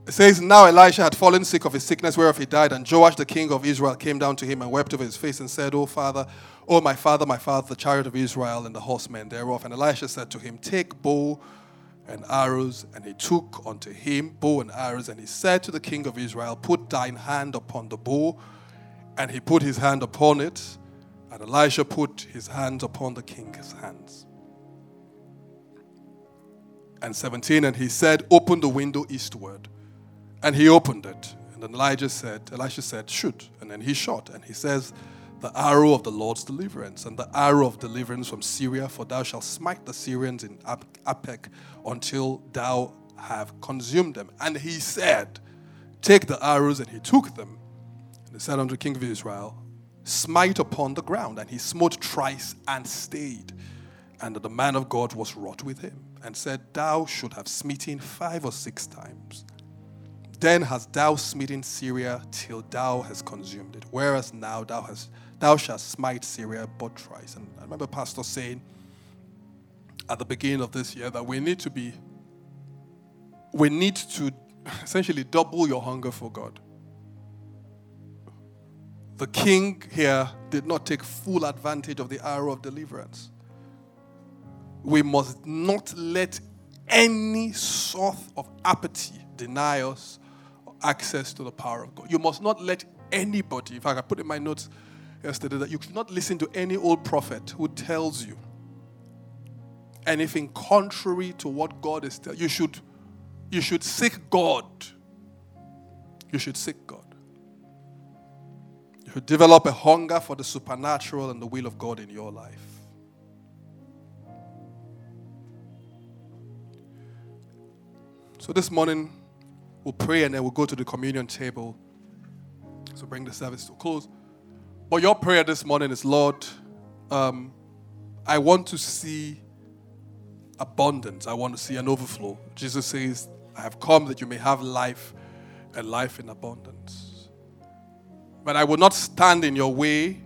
It says, now Elisha had fallen sick of his sickness whereof he died, and Joash the king of Israel came down to him and wept over his face and said, O father, O my father, my father, the chariot of Israel and the horsemen thereof. And Elisha said to him, take bow and arrows, and he took unto him bow and arrows, and he said to the king of Israel, put thine hand upon the bow, and he put his hand upon it, and Elisha put his hands upon the king's hands. And seventeen, and he said, open the window eastward, and he opened it. And then Elijah said, Elisha said, shoot, and then he shot, and he says, the arrow of the Lord's deliverance, and the arrow of deliverance from Syria, for thou shalt smite the Syrians in Apek until thou have consumed them. And he said, take the arrows, and he took them. And he said unto the king of Israel, smite upon the ground. And he smote thrice and stayed. And the man of God was wroth with him, and said, Thou should have smitten five or six times. Then hast thou smitten Syria till thou hast consumed it. Whereas now thou hast thou shalt smite Syria but thrice. And I remember Pastor saying at the beginning of this year that we need to be, we need to essentially double your hunger for God. The king here did not take full advantage of the hour of deliverance. We must not let any sort of apathy deny us access to the power of God. You must not let anybody, in fact, I put in my notes yesterday that you should not listen to any old prophet who tells you anything contrary to what God is telling you. You should, you should seek God. You should seek God. You should develop a hunger for the supernatural and the will of God in your life. So this morning, we'll pray and then we'll go to the communion table. So bring the service to a close. But your prayer this morning is, Lord, um, I want to see abundance. I want to see an overflow. Jesus says, I have come that you may have life and life in abundance. But I will not stand in your way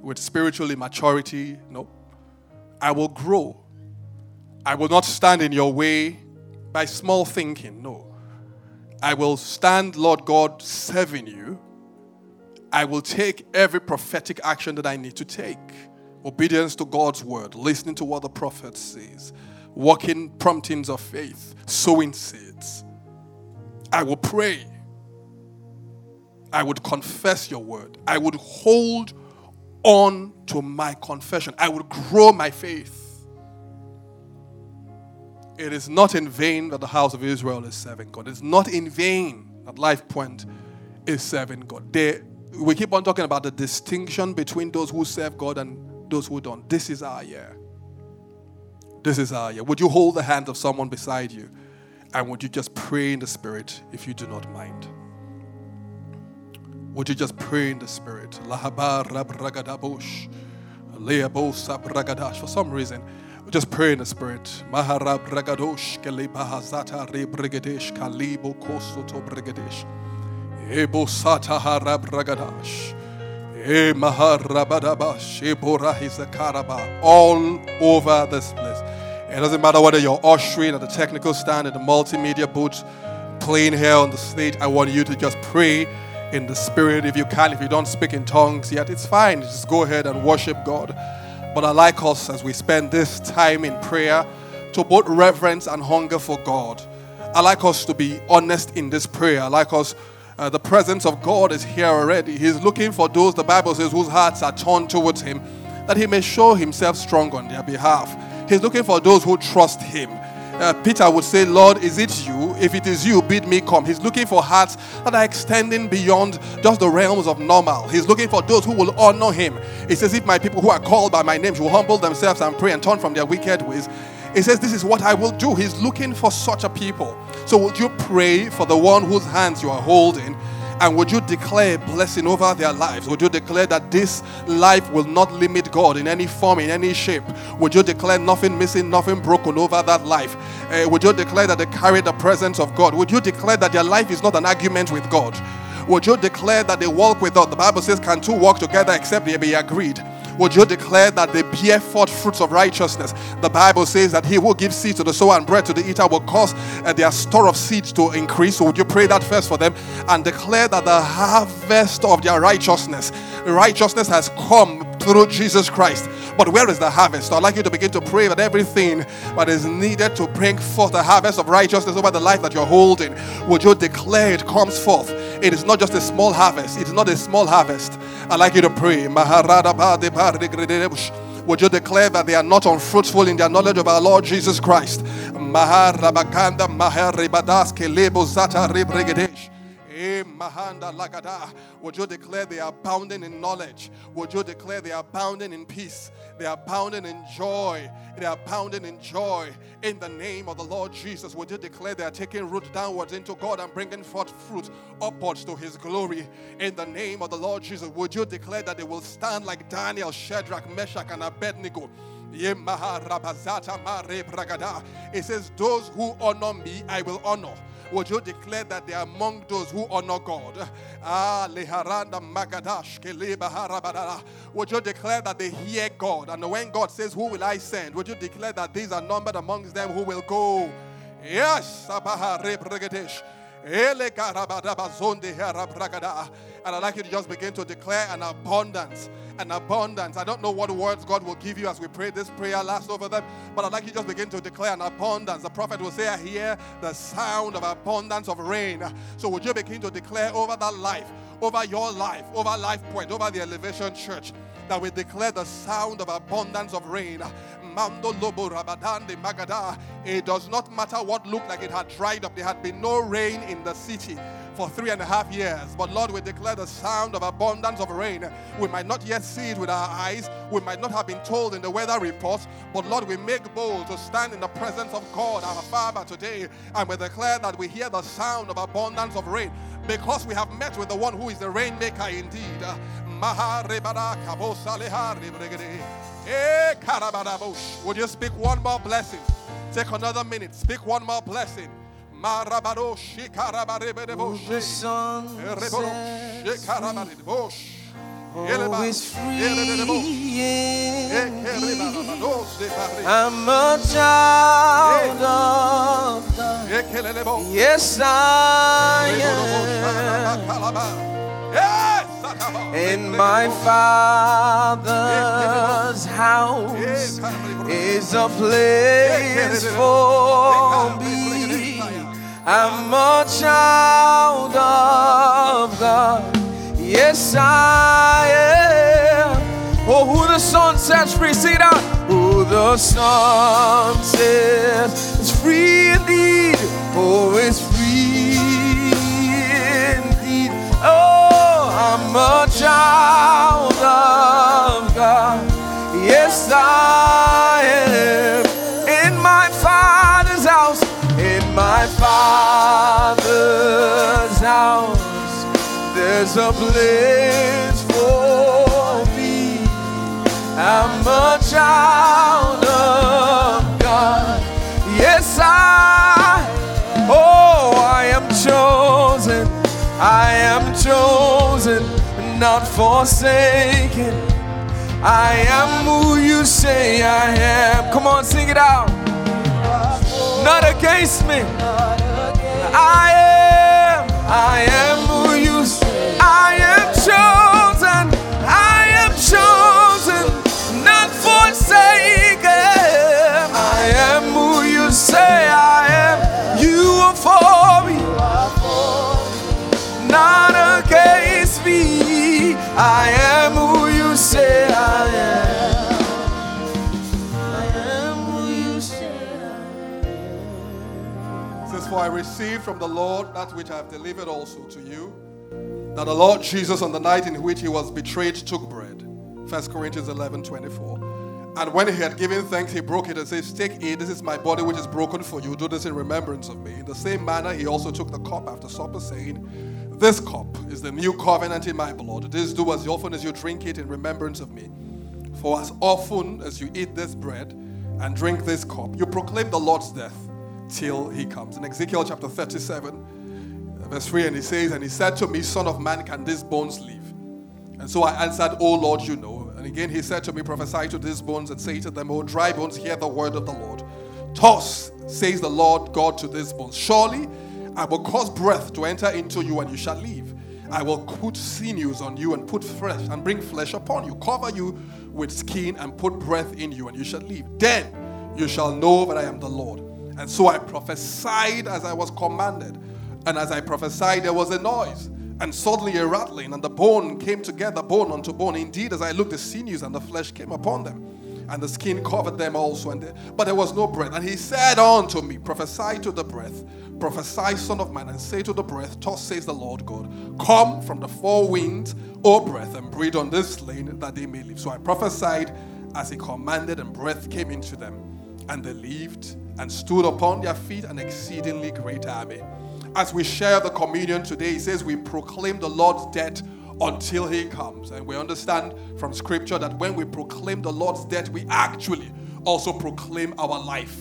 with spiritual immaturity. No. I will grow. I will not stand in your way by small thinking, no. I will stand, Lord God, serving you. I will take every prophetic action that I need to take. Obedience to God's word, listening to what the prophet says, walking promptings of faith, sowing seeds. I will pray. I would confess your word. I would hold on to my confession. I would grow my faith. It is not in vain that the house of Israel is serving God. It's not in vain that LifePoint is serving God. They, we keep on talking about the distinction between those who serve God and those who don't. This is our year. This is our year. Would you hold the hand of someone beside you? And would you just pray in the Spirit if you do not mind? Would you just pray in the Spirit? For some reason, just pray in the Spirit. All over this place. It doesn't matter whether you're ushering at the technical stand, in the multimedia booth, playing here on the stage. I want you to just pray in the Spirit if you can. If you don't speak in tongues yet, it's fine. Just go ahead and worship God. But I like us, as we spend this time in prayer, to both reverence and hunger for God. I like us to be honest in this prayer. I like us, uh, the presence of God is here already. He's looking for those, the Bible says, whose hearts are turned towards Him, that He may show Himself strong on their behalf. He's looking for those who trust Him. Uh, Peter would say, Lord, is it you? If it is you, bid me come. He's looking for hearts that are extending beyond just the realms of normal. He's looking for those who will honor Him. It says, if my people who are called by my name will humble themselves and pray and turn from their wicked ways, it says, this is what I will do. He's looking for such a people. So would you pray for the one whose hands you are holding? And would you declare blessing over their lives? Would you declare that this life will not limit God in any form, in any shape? Would you declare nothing missing, nothing broken over that life? Uh, would you declare that they carry the presence of God? Would you declare that their life is not an argument with God? Would you declare that they walk with God? The Bible says, can two walk together except they be agreed? Would you declare that they bear forth fruits of righteousness? The Bible says that He will give seed to the sower and bread to the eater, will cause uh, their store of seeds to increase. So would you pray that first for them and declare that the harvest of their righteousness, righteousness has come through Jesus Christ. But where is the harvest? So I'd like you to begin to pray that everything that is needed to bring forth the harvest of righteousness over the life that you're holding, would you declare it comes forth? It is not just a small harvest. It's not a small harvest. I'd like you to pray. Would you declare that they are not unfruitful in their knowledge of our Lord Jesus Christ? Would you declare they are abounding in knowledge? Would you declare they are abounding in peace? They are abounding in joy. They are abounding in joy in the name of the Lord Jesus. Would you declare they are taking root downwards into God and bringing forth fruit upwards to His glory in the name of the Lord Jesus? Would you declare that they will stand like Daniel, Shadrach, Meshach, and Abednego? It says, those who honor me, I will honor. Would you declare that they are among those who honor God? Ah, leharanda magadash kelebaharabadara. Would you declare that they hear God? And when God says, who will I send? Would you declare that these are numbered amongst them who will go? Yes, sabahare bregadesh. And I'd like you to just begin to declare an abundance, an abundance. I don't know what words God will give you as we pray this prayer last over them, but I'd like you to just begin to declare an abundance. The prophet will say, I hear the sound of abundance of rain. So would you begin to declare over that life, over your life, over LifePoint, over the Elevation Church, that we declare the sound of abundance of rain. It does not matter what looked like it had dried up. There had been no rain in the city for three and a half years. But Lord, we declare the sound of abundance of rain. We might not yet see it with our eyes. We might not have been told in the weather reports. But Lord, we make bold to stand in the presence of God, our Father, today. And we declare that we hear the sound of abundance of rain, because we have met with the one who is the rainmaker indeed. Would you speak one more blessing? Take another minute. Speak one more blessing. The sun sets, always free. I'm a child of God. Yes, I am. In my Father's house is a place for me. I'm a child of God. Yes, I am. Oh, who the sun sets free. See that? Oh, the sun sets free indeed. Oh, it's free indeed. Oh, I'm a child of God. Yes, I am. In my Father's house. In my Father's house. There's a place for me. I'm a child of God. Yes, I. Oh, I am chosen. I am chosen, not forsaken. I am who you say I am. Come on, sing it out. Not against me. I am. I am who you say. I am chosen, I am chosen, not forsaken. I am who you say I am. You are for me, not against me. I am who you say I am. I am who you say I am. It says, for I received from the Lord that which I have delivered also to you, that the Lord Jesus, on the night in which he was betrayed, took bread. First Corinthians eleven twenty-four. And when he had given thanks, he broke it and says, take it, this is my body which is broken for you. Do this in remembrance of me. In the same manner, he also took the cup after supper, saying, this cup is the new covenant in my blood. This do as often as you drink it in remembrance of me. For as often as you eat this bread and drink this cup, you proclaim the Lord's death till he comes. In Ezekiel chapter thirty-seven, verse three, and he says, and he said to me, Son of man, can these bones live? And so I answered, O Lord, you know. And again he said to me, prophesy to these bones and say to them, O dry bones, hear the word of the Lord. Thus says the Lord God to these bones, surely I will cause breath to enter into you, and you shall live. I will put sinews on you and put flesh and bring flesh upon you, cover you with skin and put breath in you, and you shall live. Then you shall know that I am the Lord. And so I prophesied as I was commanded. And as I prophesied, there was a noise, and suddenly a rattling, and the bone came together, bone unto bone. Indeed, as I looked, the sinews and the flesh came upon them. and the skin covered them also, and they, but there was no breath. And he said unto me, prophesy to the breath, prophesy, son of man, and say to the breath, thus says the Lord God, come from the four winds, O breath, and breathe on this slain, that they may live. So I prophesied as he commanded, and breath came into them, and they lived, and stood upon their feet an exceedingly great army. As we share the communion today, he says we proclaim the Lord's death until he comes. And we understand from scripture that when we proclaim the Lord's death, we actually also proclaim our life.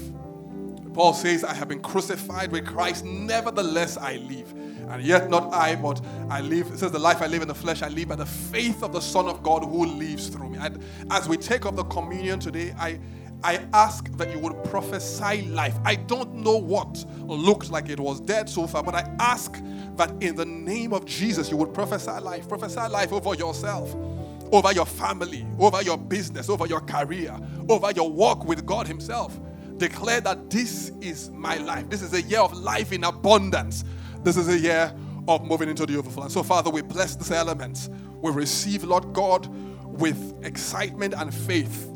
Paul says, I have been crucified with Christ, nevertheless I live. And yet not I, but I live. It says the life I live in the flesh, I live by the faith of the Son of God who lives through me. And as we take up the communion today, I I ask that you would prophesy life. I don't know what looked like it was dead so far, but I ask that in the name of Jesus, you would prophesy life. Prophesy life over yourself, over your family, over your business, over your career, over your walk with God himself. Declare that this is my life. This is a year of life in abundance. This is a year of moving into the overflow. And so, Father, we bless these elements. We receive, Lord God, with excitement and faith,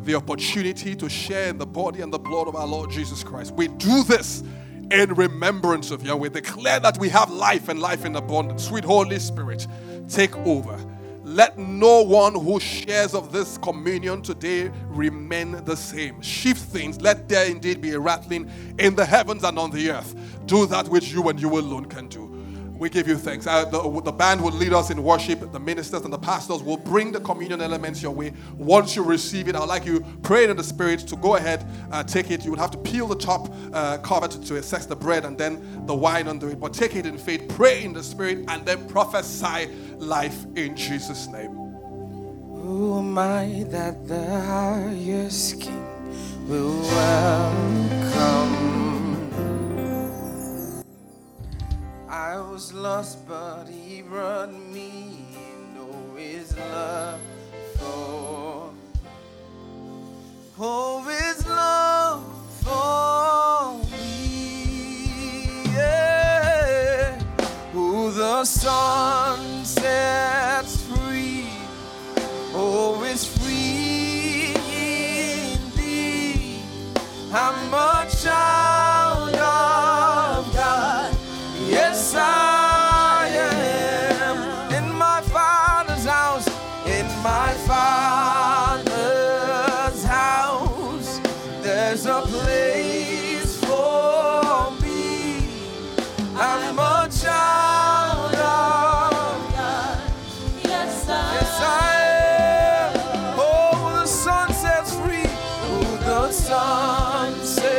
the opportunity to share in the body and the blood of our Lord Jesus Christ. We do this in remembrance of you. We declare that we have life and life in abundance. Sweet Holy Spirit, take over. Let no one who shares of this communion today remain the same. Shift things. Let there indeed be a rattling in the heavens and on the earth. Do that which you and you alone can do. We give you thanks. Uh, the, the band will lead us in worship. The ministers and the pastors will bring the communion elements your way. Once you receive it, I'd like you praying in the Spirit to go ahead, uh, take it. You would have to peel the top uh, cover to, to assess the bread and then the wine under it. But take it in faith, pray in the Spirit, and then prophesy life in Jesus' name. Who am I that the highest King will welcome? I was lost, but he brought me in. Oh, his love for, oh, his love for me. Yeah. Oh, the sun sets free. Oh, it's free indeed. How much I. I am in my Father's house, in my Father's house, there's a place for me. I'm a child of God, yes I, yes, I am. Oh, the sun sets free, oh, the sun sets free.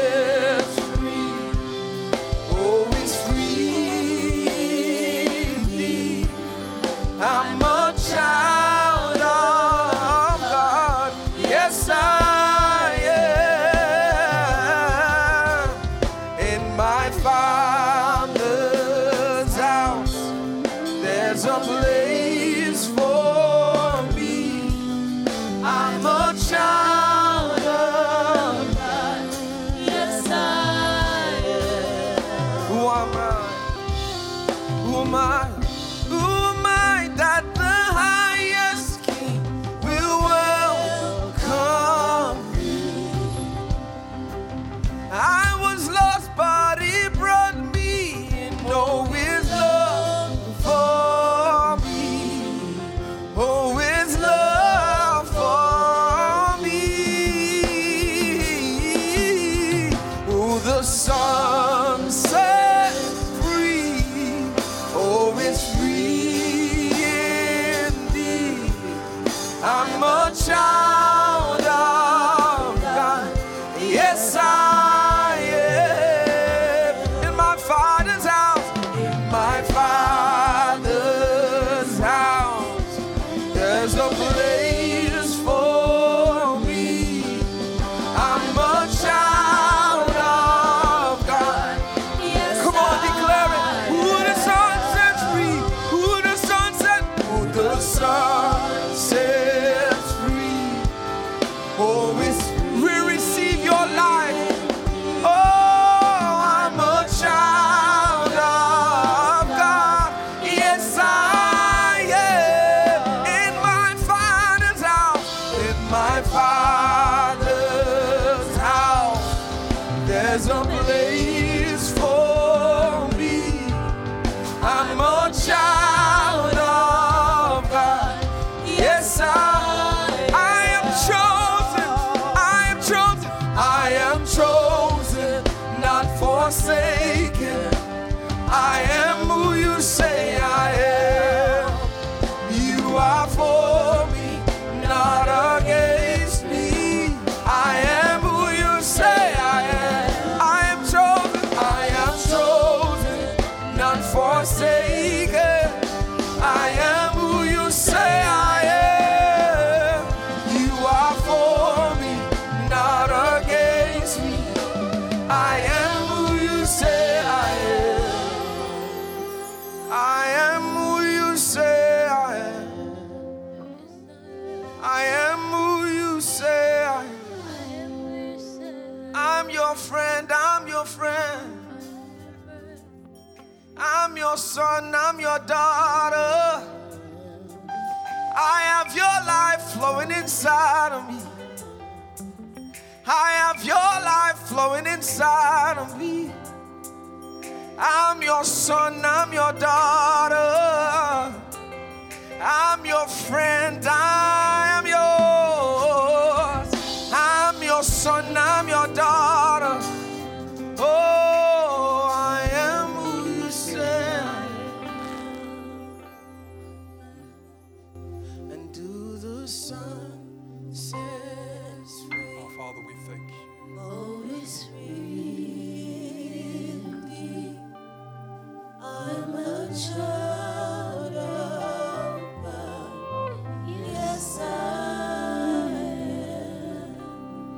Sets free. Oh, we receive your life. There's a place for me. I'm a child of God. Yes, I, I am chosen. I am chosen. I am chosen, not forsaken. I am who you say I am. You are for me, not against me. I am who you say I am. I am chosen. I am chosen, not forsaken. I am who you say I am. You are for me, not against me. I am who you say I am. I am who you say I am. I am who you say I am. I'm your friend, I'm your friend. I'm your son, I'm your daughter. I have your life flowing inside of me. I have your life flowing inside of me. I'm your son, I'm your daughter. I'm your friend, I am yours. I'm your son, I'm your daughter. Oh, I am. And do the sun set free. Oh, Father, we thank you. Always free in thee. I'm a child of God. Yes, I am.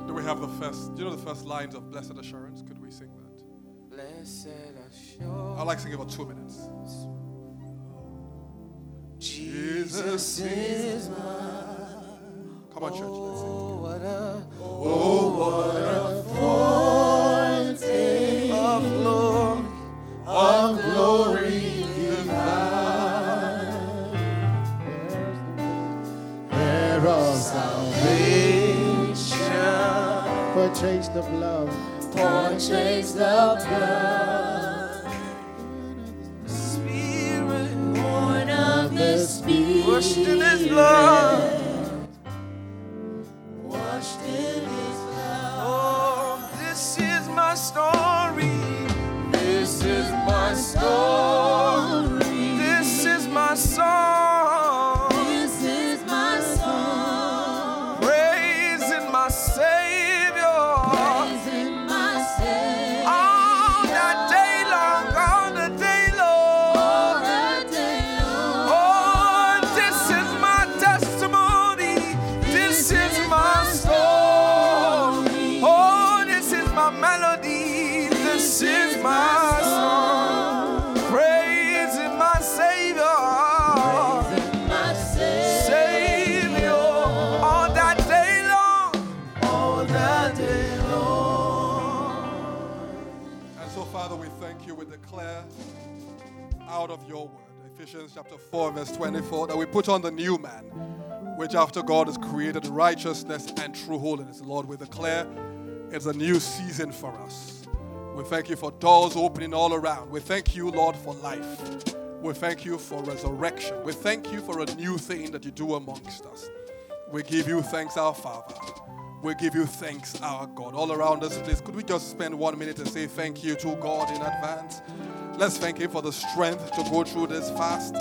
Do we have the first, do you know the first lines of Blessed Assurance? Could we sing that? I like singing about two minutes. Jesus is mine. Come on, church, let's sing. Oh, what a, oh, what a foretaste of glory, of glory divine. There of salvation, purchased of love. Purchase the blood, Spirit born of the Spirit, washed in His blood, washed in His blood. Oh, this is my story. This is my story. This is my song. This is my song. Praising my Savior. Out of your word, Ephesians chapter four, verse twenty-four, that we put on the new man, which after God is created righteousness and true holiness. Lord, we declare it's a new season for us. We thank you for doors opening all around. We thank you, Lord, for life. We thank you for resurrection. We thank you for a new thing that you do amongst us. We give you thanks, our Father. We give you thanks, our God. All around us, please, could we just spend one minute and say thank you to God in advance? Let's thank Him for the strength to go through this fast.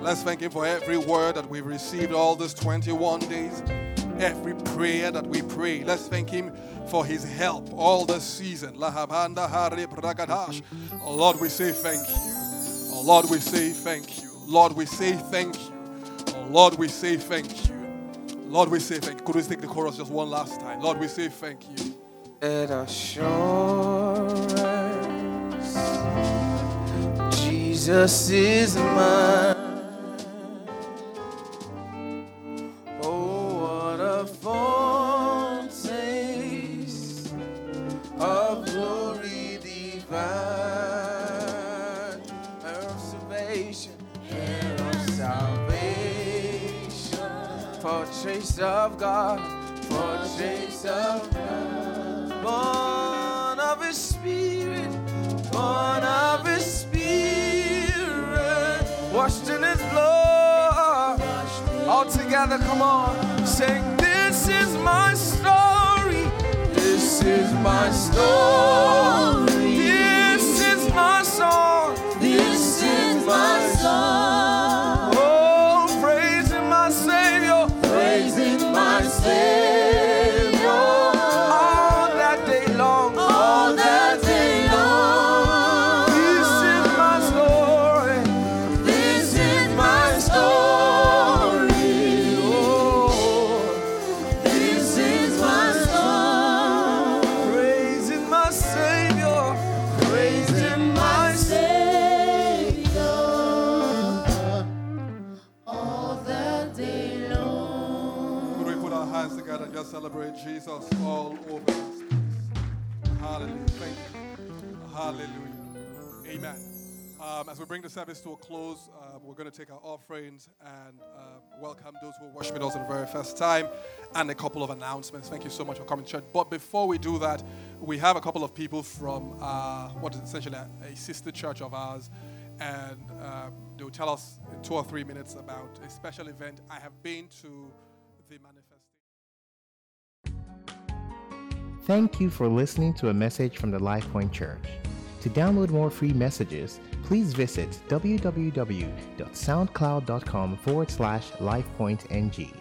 Let's thank Him for every word that we've received all these twenty-one days, every prayer that we pray. Let's thank Him for His help all this season. Lord, we say thank you. Lord, we say thank you. Lord, we say thank you. Lord, we say thank you. Lord, we say thank you. Could we take the chorus just one last time? Lord, we say thank you. Let assurance. Jesus is mine. Oh, what a foretaste of glory divine. Of salvation, and of salvation. Foretaste of God, foretaste of God, born of His Spirit. together, come on. Sing, this is my story. This is my story. This is my song. This is my song. Oh, praising my Savior. Praising my Savior. All that day long. All that day long. This is my story. This is my story. Oh, this is my song. Praising my Savior. Praising my Savior. All that day long. Could we put our hands together and just celebrate Jesus all over us? Hallelujah. Thank you. Hallelujah. Amen. Um, as we bring the service to a close, uh, we're going to take our offerings and uh, welcome those who worship with us for the very first time, and a couple of announcements. Thank you so much for coming to church. But before we do that, we have a couple of people from uh, what is essentially a, a sister church of ours, and um, they'll tell us in two or three minutes about a special event. I have been to the manifestation. Thank you for listening to a message from the LifePoint Church. To download more free messages, please visit w w w dot soundcloud dot com forward slash LifePointNG.